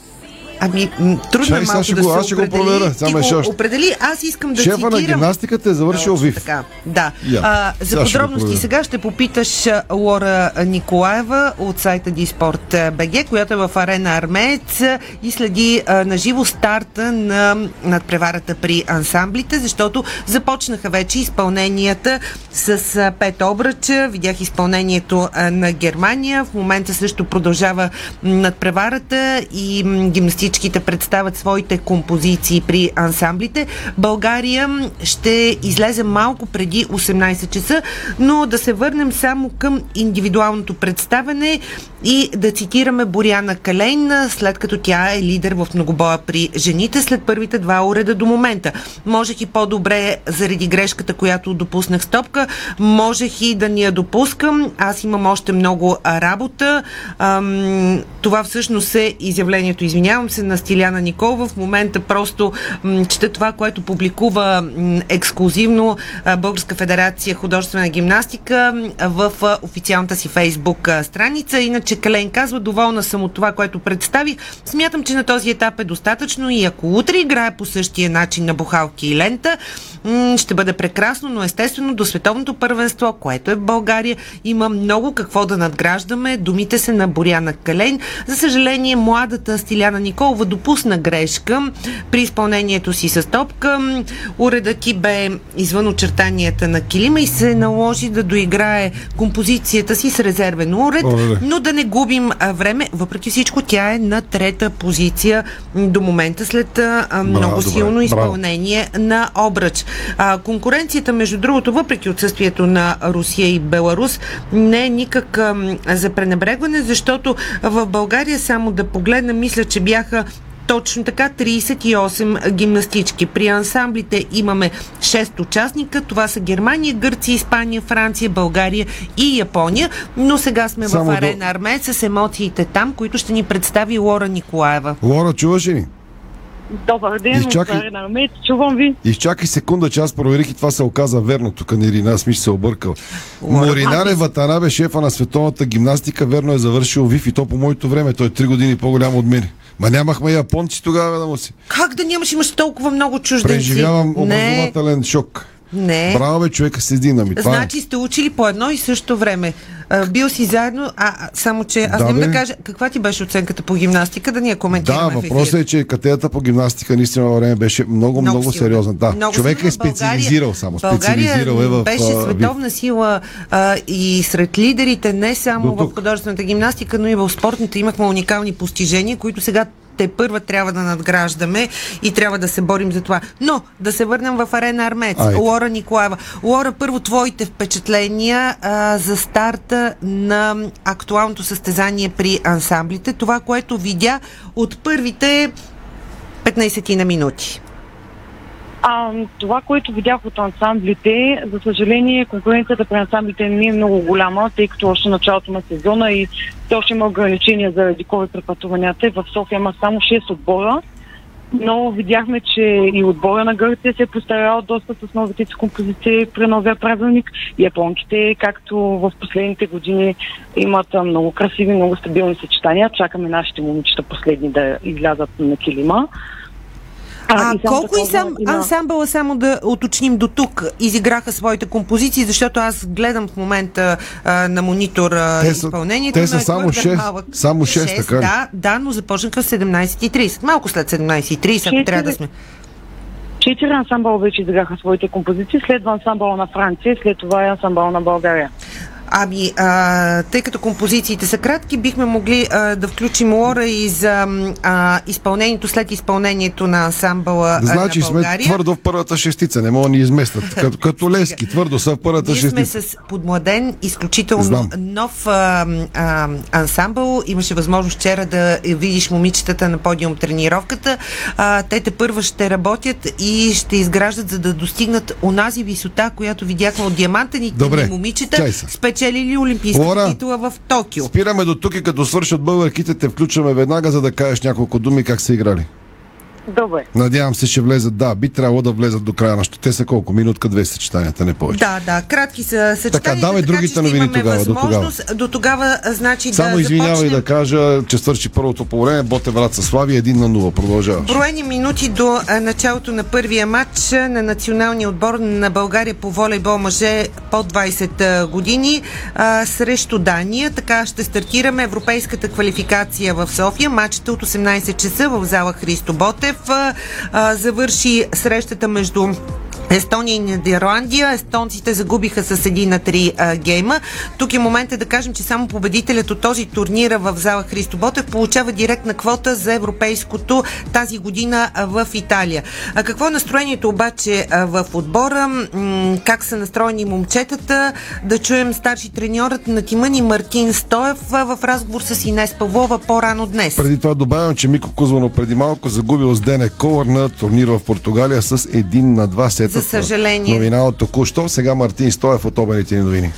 Ами, трудно Шай, малко да го, се аз ще определи. Го проверя, ти го още. определи. Аз искам да Шефа цитирам. Шефа на гимнастиката е завършил ВИФ. Така, да. Yeah. А, за сега подробности ще сега ще попиташ Лора Николаева от сайта Di Sport би джи, която е в Арена Армеец и следи а, на живо старта на надпреварата при ансамблите, защото започнаха вече изпълненията с а, пет обръча. Видях изпълнението а, на Германия. В момента също продължава надпреварата и гимнастиката представят своите композиции при ансамблите. България ще излезе малко преди осемнайсет часа, но да се върнем само към индивидуалното представяне и да цитираме Бояна Калейна, след като тя е лидер в многобоя при жените след първите два уреда до момента. Можех и по-добре заради грешката, която допуснах с топка, можех и да ни я допускам. Аз имам още много работа. Ам, това всъщност е изявлението, извинявам се, на Стиляна Николова. В момента просто м, чета това, което публикува м, ексклузивно а, Българска федерация художествена гимнастика а, в а, официалната си Фейсбук а, страница. Иначе Калейн казва: доволна съм от това, което представих. Смятам, че на този етап е достатъчно и ако утре играе по същия начин на бухалки и лента, м, ще бъде прекрасно, но естествено до световното първенство, което е в България, има много какво да надграждаме. Думите се на Бояна Калейн. За съжаление, младата Стиляна Николова Николова допусна грешка при изпълнението си с топка. Уредът ти бе извън очертанията на килима и се наложи да доиграе композицията си с резервен уред, Оле. но да не губим време. Въпреки всичко, тя е на трета позиция до момента след а, много браво, силно добре. изпълнение браво. на обръч. А, конкуренцията, между другото, въпреки отсъствието на Русия и Беларус, не е никак а, за пренебрегване, защото в България, само да погледна, мисля, че бях точно така трийсет и осем гимнастички. При ансамблите имаме шест участника. Това са Германия, Гърция, Испания, Франция, България и Япония. Но сега сме Само в Арена до... Армеец с емоциите там, които ще ни представи Лора Николаева. Лора, чуваш ли? Добър ден, Изчакай... от Арена Армеец. Чувам ви. Изчакай секунда, че аз проверих и това се оказа верно. Тук Нерина, аз ми ще се объркал. Лора... Моринаре Ватанабе, шефа на световната гимнастика, верно е завършил ВИФ и то по моето време. Той е три години по-голям от мен. Ма нямахме японци тогава да му си. Как да нямаш, имаш толкова много чужденци? Преживявам образователен не. шок. Не. Браво бе, човека с един ами. Значи сте учили по едно и също време. А, бил си заедно, а само че аз да, не да кажа, каква ти беше оценката по гимнастика, да ни я коментираме. Да, въпросът е, че катедрата по гимнастика наистина във време беше много, много, много сериозна. Да, много човек силна. е специализирал само. България специализирал е в, беше световна сила а, и сред лидерите, не само в художествената гимнастика, но и в спортната. Имахме уникални постижения, които сега те първа трябва да надграждаме и трябва да се борим за това. Но да се върнем в Арена Армеец. Айде. Лора Николаева. Лора, първо твоите впечатления а, за старта на актуалното състезание при ансамблите. Това, което видя от първите петнайсет на минути. А, това, което видях от ансамблите, за съжаление, конкуренцията при ансамблите не е много голяма, тъй като още началото на сезона и още има ограничения заради ковид препътуванията. В София има само шест отбора, но видяхме, че и отбора на Гърция се е постарял доста с новите си композиции при новия правилник. Японките, както в последните години, имат много красиви, много стабилни съчетания. Чакаме нашите момичета последни да излязат на килима. А, а и колко и сам има... ансамбъла, само да уточним до тук, изиграха своите композиции, защото аз гледам в момента а, на монитор а, изпълнението. Те са само шест, само шест, така ли? Да, да, но започнаха в седемнайсет и трийсет. Малко след седемнайсет и трийсет, ако трябва да сме. Четири ансамбъла вече изиграха своите композиции, следва ансамбъла на Франция, след това е ансамбъла на България. Ами, а, тъй като композициите са кратки, бихме могли а, да включим Лора и за а, изпълнението след изпълнението на ансамбъла. Значи на България. Значи сме твърдо в първата шестица, не мога да ни изместят. Като, като Левски, твърдо са в първата ние шестица. Ние сме с подмладен, изключително Знам. нов а, а, ансамбъл. Имаше възможност вчера да видиш момичетата на подиум тренировката. А, те те първо ще работят и ще изграждат, за да достигнат онази висота, която видяхме от диамантените ни момичета. Печелили олимпийска титла в Токио. Спираме до тук и като свършат българките те включваме веднага, за да кажеш няколко думи как са играли. Добре. Надявам се, че влезат. Да, би трябвало да влезат до края на що. Те са колко? Минутка, две съчетанията, не повече. Да, да, кратки са съчетанията. Така, давай така, другите новини тогава, до тогава. До тогава, значи, Само да извинявай започнем... да кажа, че свърши първото полувреме. Ботев Вратса Славия едно на нула. Продължава. Броени минути до началото на първия матч на националния отбор на България по волейбол мъже под двайсет години а, срещу Дания. Така ще стартираме европейската квалификация в София. Матчът от осемнайсет часа в зала Христо Ботев. Завърши срещата между Естония и Нидерландия. Естонците загубиха с един на три а, гейма. Тук е моментът да кажем, че само победителят от този турнир в зала Христо Ботев получава директна квота за европейското тази година а, в Италия. А какво е настроението обаче а, в отбора? М- как са настроени момчетата? Да чуем старши треньорът на тима ни Мартин Стоев а, в разговор с Инес Павлова по-рано днес. Преди това добавям, че Мико Кузманов преди малко загубил с Дене Колър на турнир в Португалия с един на два сета. За съжаление. Новина от току-що. Сега Мартин Стоев от обедните ни новини.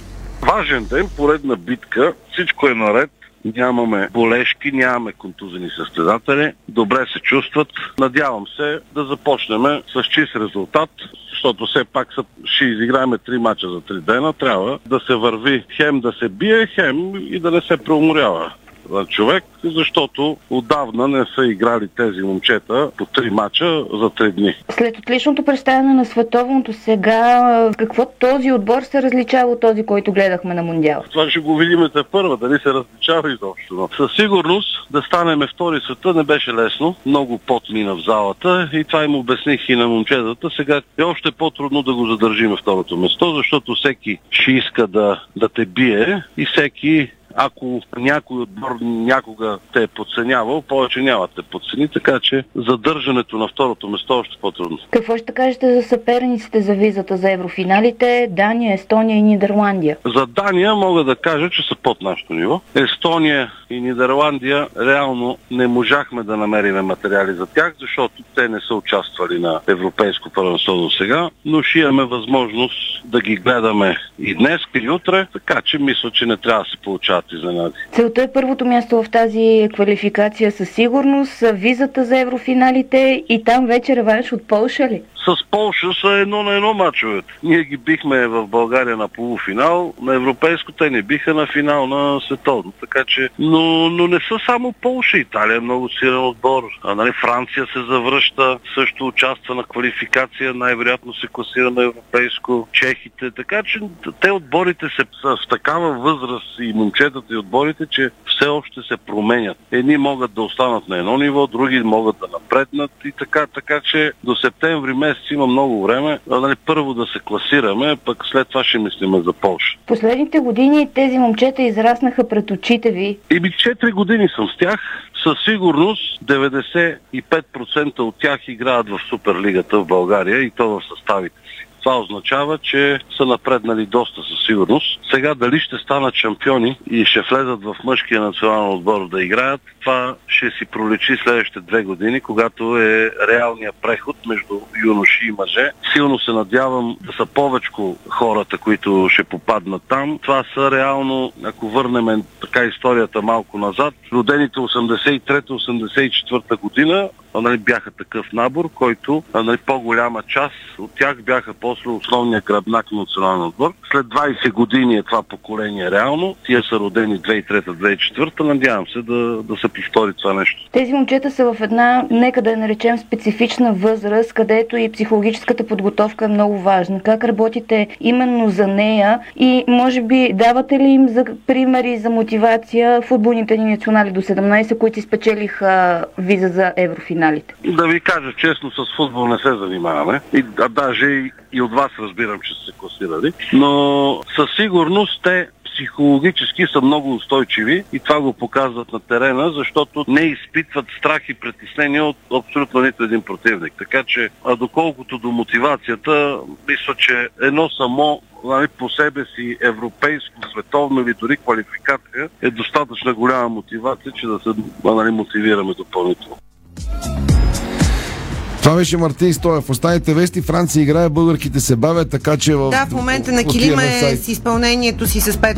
Важен ден, поредна битка. Всичко е наред. Нямаме болешки, нямаме контузени състезатели. Добре се чувстват. Надявам се да започнем с чист резултат, защото все пак ще изиграем три мача за три дена. Трябва да се върви хем да се бие, хем и да не се преуморява на човек, защото отдавна не са играли тези момчета по три мача за три дни. След отличното представяне на световното сега, какво този отбор се различава от този, който гледахме на Мондиал? Това ще го видим те първа, дали се различава изобщо. Но със сигурност да станеме втори света не беше лесно. Много пот мина в залата и това им обясних и на момчетата. Сега е още по-трудно да го задържим второто место, защото всеки ще иска да, да те бие и всеки. Ако някой отбор някога те е подценявал, повече няма те подцени, така че задържането на второто место е още по-трудно. Какво ще кажете за съперниците за визата за еврофиналите? Дания, Естония и Нидерландия. За Дания мога да кажа, че са под нашето ниво. Естония и Нидерландия реално не можахме да намерим материали за тях, защото те не са участвали на европейско първенство до сега, но ще имаме възможност да ги гледаме и днес, и утре, така че мисля, че не трябва да се получават изненади. Целта е първото място в тази квалификация със сигурност, визата за еврофиналите и там вече реванш от Полша ли? С Полша са едно на едно мачовете. Ние ги бихме в България на полуфинал, на европейско те не биха на финал на световно, така че... Но, но не са само Полша. Италия е много силен отбор. А, нали, Франция се завръща, също участва на квалификация, най-вероятно се класира на европейско, чехите, така че те отборите се са в такава възраст и момчетата и отборите, че все още се променят. Едни могат да останат на едно ниво, други могат да напреднат и така, така че до септември месец има много време. А, нали, първо да се класираме, пък след това ще мислиме за Полша. Последните години тези момчета израснаха пред очите ви. И би четири години съм с тях. Със сигурност деветдесет и пет процента от тях играят в Суперлигата в България и то в съставите си. Това означава, че са напреднали доста със сигурност. Сега дали ще станат шампиони и ще влезат в мъжкия национален отбор да играят, това ще си проличи следващите две години, когато е реалният преход между юноши и мъже. Силно се надявам да са повече хората, които ще попаднат там. Това са реално, ако върнем така историята малко назад, родените осемдесет и трета осемдесет и четвърта година, нали, бяха такъв набор, който, нали, по-голяма част от тях бяха после основния гръбнак на националния отбор. След двайсет години е това поколение реално. Тия са родени две хиляди и трета две хиляди и четвърта. Надявам се да, да се повтори това нещо. Тези момчета са в една, нека да я наречем, специфична възраст, където и психологическата подготовка е много важна. Как работите именно за нея и може би давате ли им за примери за мотивация футболните ни национали до седемнайсет, които изпечелиха виза за еврофинал? Да ви кажа честно, с футбол не се занимаваме. И, а даже и, и от вас разбирам, че са се класирали. Но със сигурност те психологически са много устойчиви и това го показват на терена, защото не изпитват страх и притеснение от абсолютно нито един противник. Така че, а доколкото до мотивацията, мисля, че едно само по себе си европейско, световно или дори квалификация е достатъчно голяма мотивация, че да се нали, мотивираме допълнително. Това беше Мартин Стоев. Останете вести. Франция играе, българките се бавят, така че в... Да, в момента на килима е с изпълнението си с пет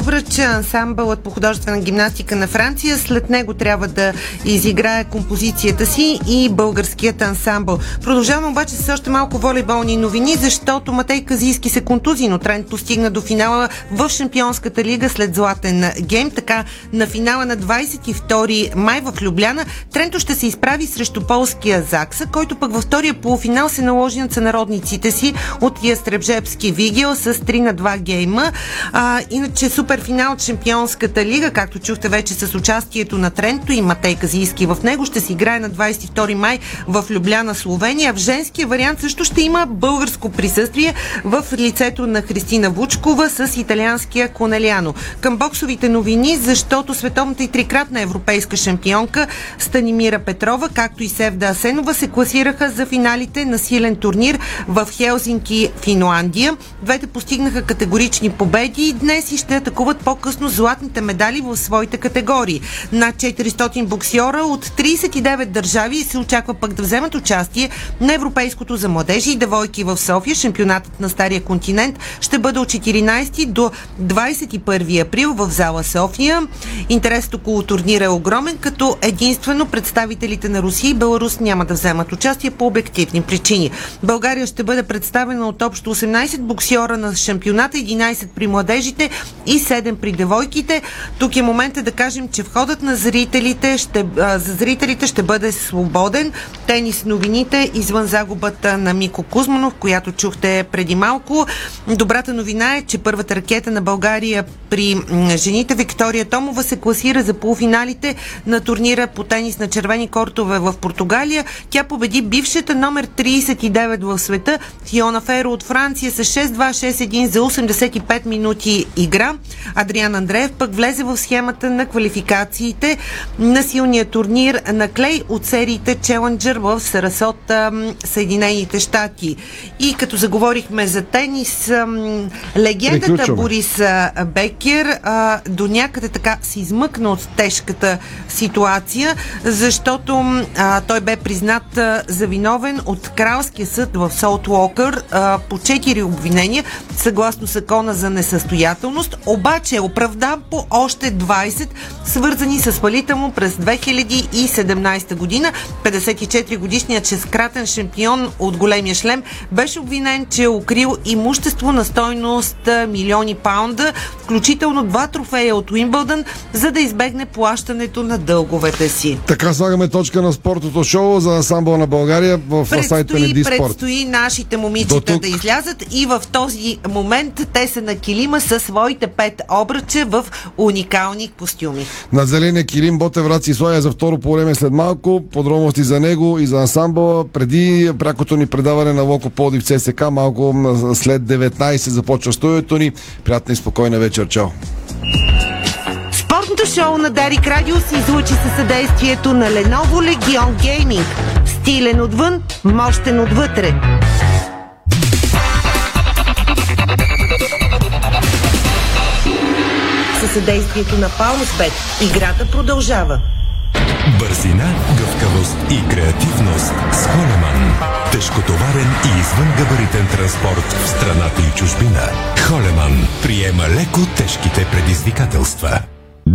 обръча. Ансамбълът по художествена гимнастика на Франция. След него трябва да изиграе композицията си и българският ансамбъл. Продължаваме обаче с още малко волейболни новини, защото Матей Казийски се контузи, но Трент постигна до финала в Шампионската лига след златен гейм. Така на финала на двайсет и втори май в Любляна Тренто ще се изправи срещу полския Закса, който пък във втория полуфинал се наложи на сънародниците си от Ястребжепски Вигел с три на два гейма. А, иначе суперфинал от Шампионската лига, както чухте вече с участието на Тренто и Матей Казийски в него, ще се играе на двайсет и втори май в Любляна, Словения. В женския вариант също ще има българско присъствие в лицето на Христина Вучкова с италианския Конеляно. Към боксовите новини, защото световната и трикратна европейска шампионка Станимира Петрова, както и Севда Асенова се класираха за финалите на силен турнир в Хелзинки, Финландия. Двете постигнаха категорични победи и днес и ще атакуват по-късно златните медали в своите категории. Над четиристотин боксиора от трийсет и девет държави се очаква пък да вземат участие на Европейското за младежи и девойки в София. Шампионатът на Стария континент ще бъде от четиринайсети до двайсет и първи април в зала София. Интересът около турнира е огромен, като единствено представителите на Русия и Беларус няма да вземат участие по обективни причини. България ще бъде представена от общо осемнайсет боксиора на шампионата, единайсет при младежите и седем при девойките. Тук е моментът да кажем, че входът на зрителите ще, а, за зрителите ще бъде свободен. Тенис новините извън загубата на Мико Кузманов, която чухте преди малко. Добрата новина е, че първата ракета на България при жените Виктория Томова се класира за полуфиналите на турнира по тенис на червени кортове в Португалия. Тя победи бившата номер трийсет и девет в света Фиона Феро от Франция с шест-два шест-едно за осемдесет и пет минути игра. Адриан Андреев пък влезе в схемата на квалификациите на силния турнир на клей от сериите Челенджър в Сарасот, Съединените щати. И като заговорихме за тенис, легендата Приключвам. Борис Бекер до някъде така се измъкна от тежката ситуация, защото той бе признат за виновен от Кралския съд в Солт Уокър по четири обвинения, съгласно закона за несъстоятелност, обаче е оправдан по още двайсет, свързани с фалита му през две хиляди и седемнайсета година. петдесет и четири годишният шесткратен шампион от големия шлем беше обвинен, че е укрил имущество на стойност милиони паунда, включително два трофея от Уимбълдън, за да избегне плащането на дълговете си. Така слагаме точка на спортното шоу за ансамбъл на България в сайта на Ди Спорт. Предстои нашите момичета да излязат и в този момент те са на килима със своите пет обръча в уникални костюми. На зеления килим Ботев Вратса и Славия за второ по време след малко. Подробности за него и за ансамбъла преди прякото ни предаване на Локо Пловдив ЦСКА. Малко след деветнайсет започва студиото ни. Приятна и спокойна вечер. Чао! Спортното шоу на Дарик Радио се излучи със съдействието на Lenovo Legion Gaming. Стилен отвън, мощен отвътре. Със съдействието на Палмспет играта продължава. Бързина, гъвкавост и креативност с Холеман. Тежкотоварен и извънгабаритен транспорт в страната и чужбина. Холеман приема леко тежките предизвикателства.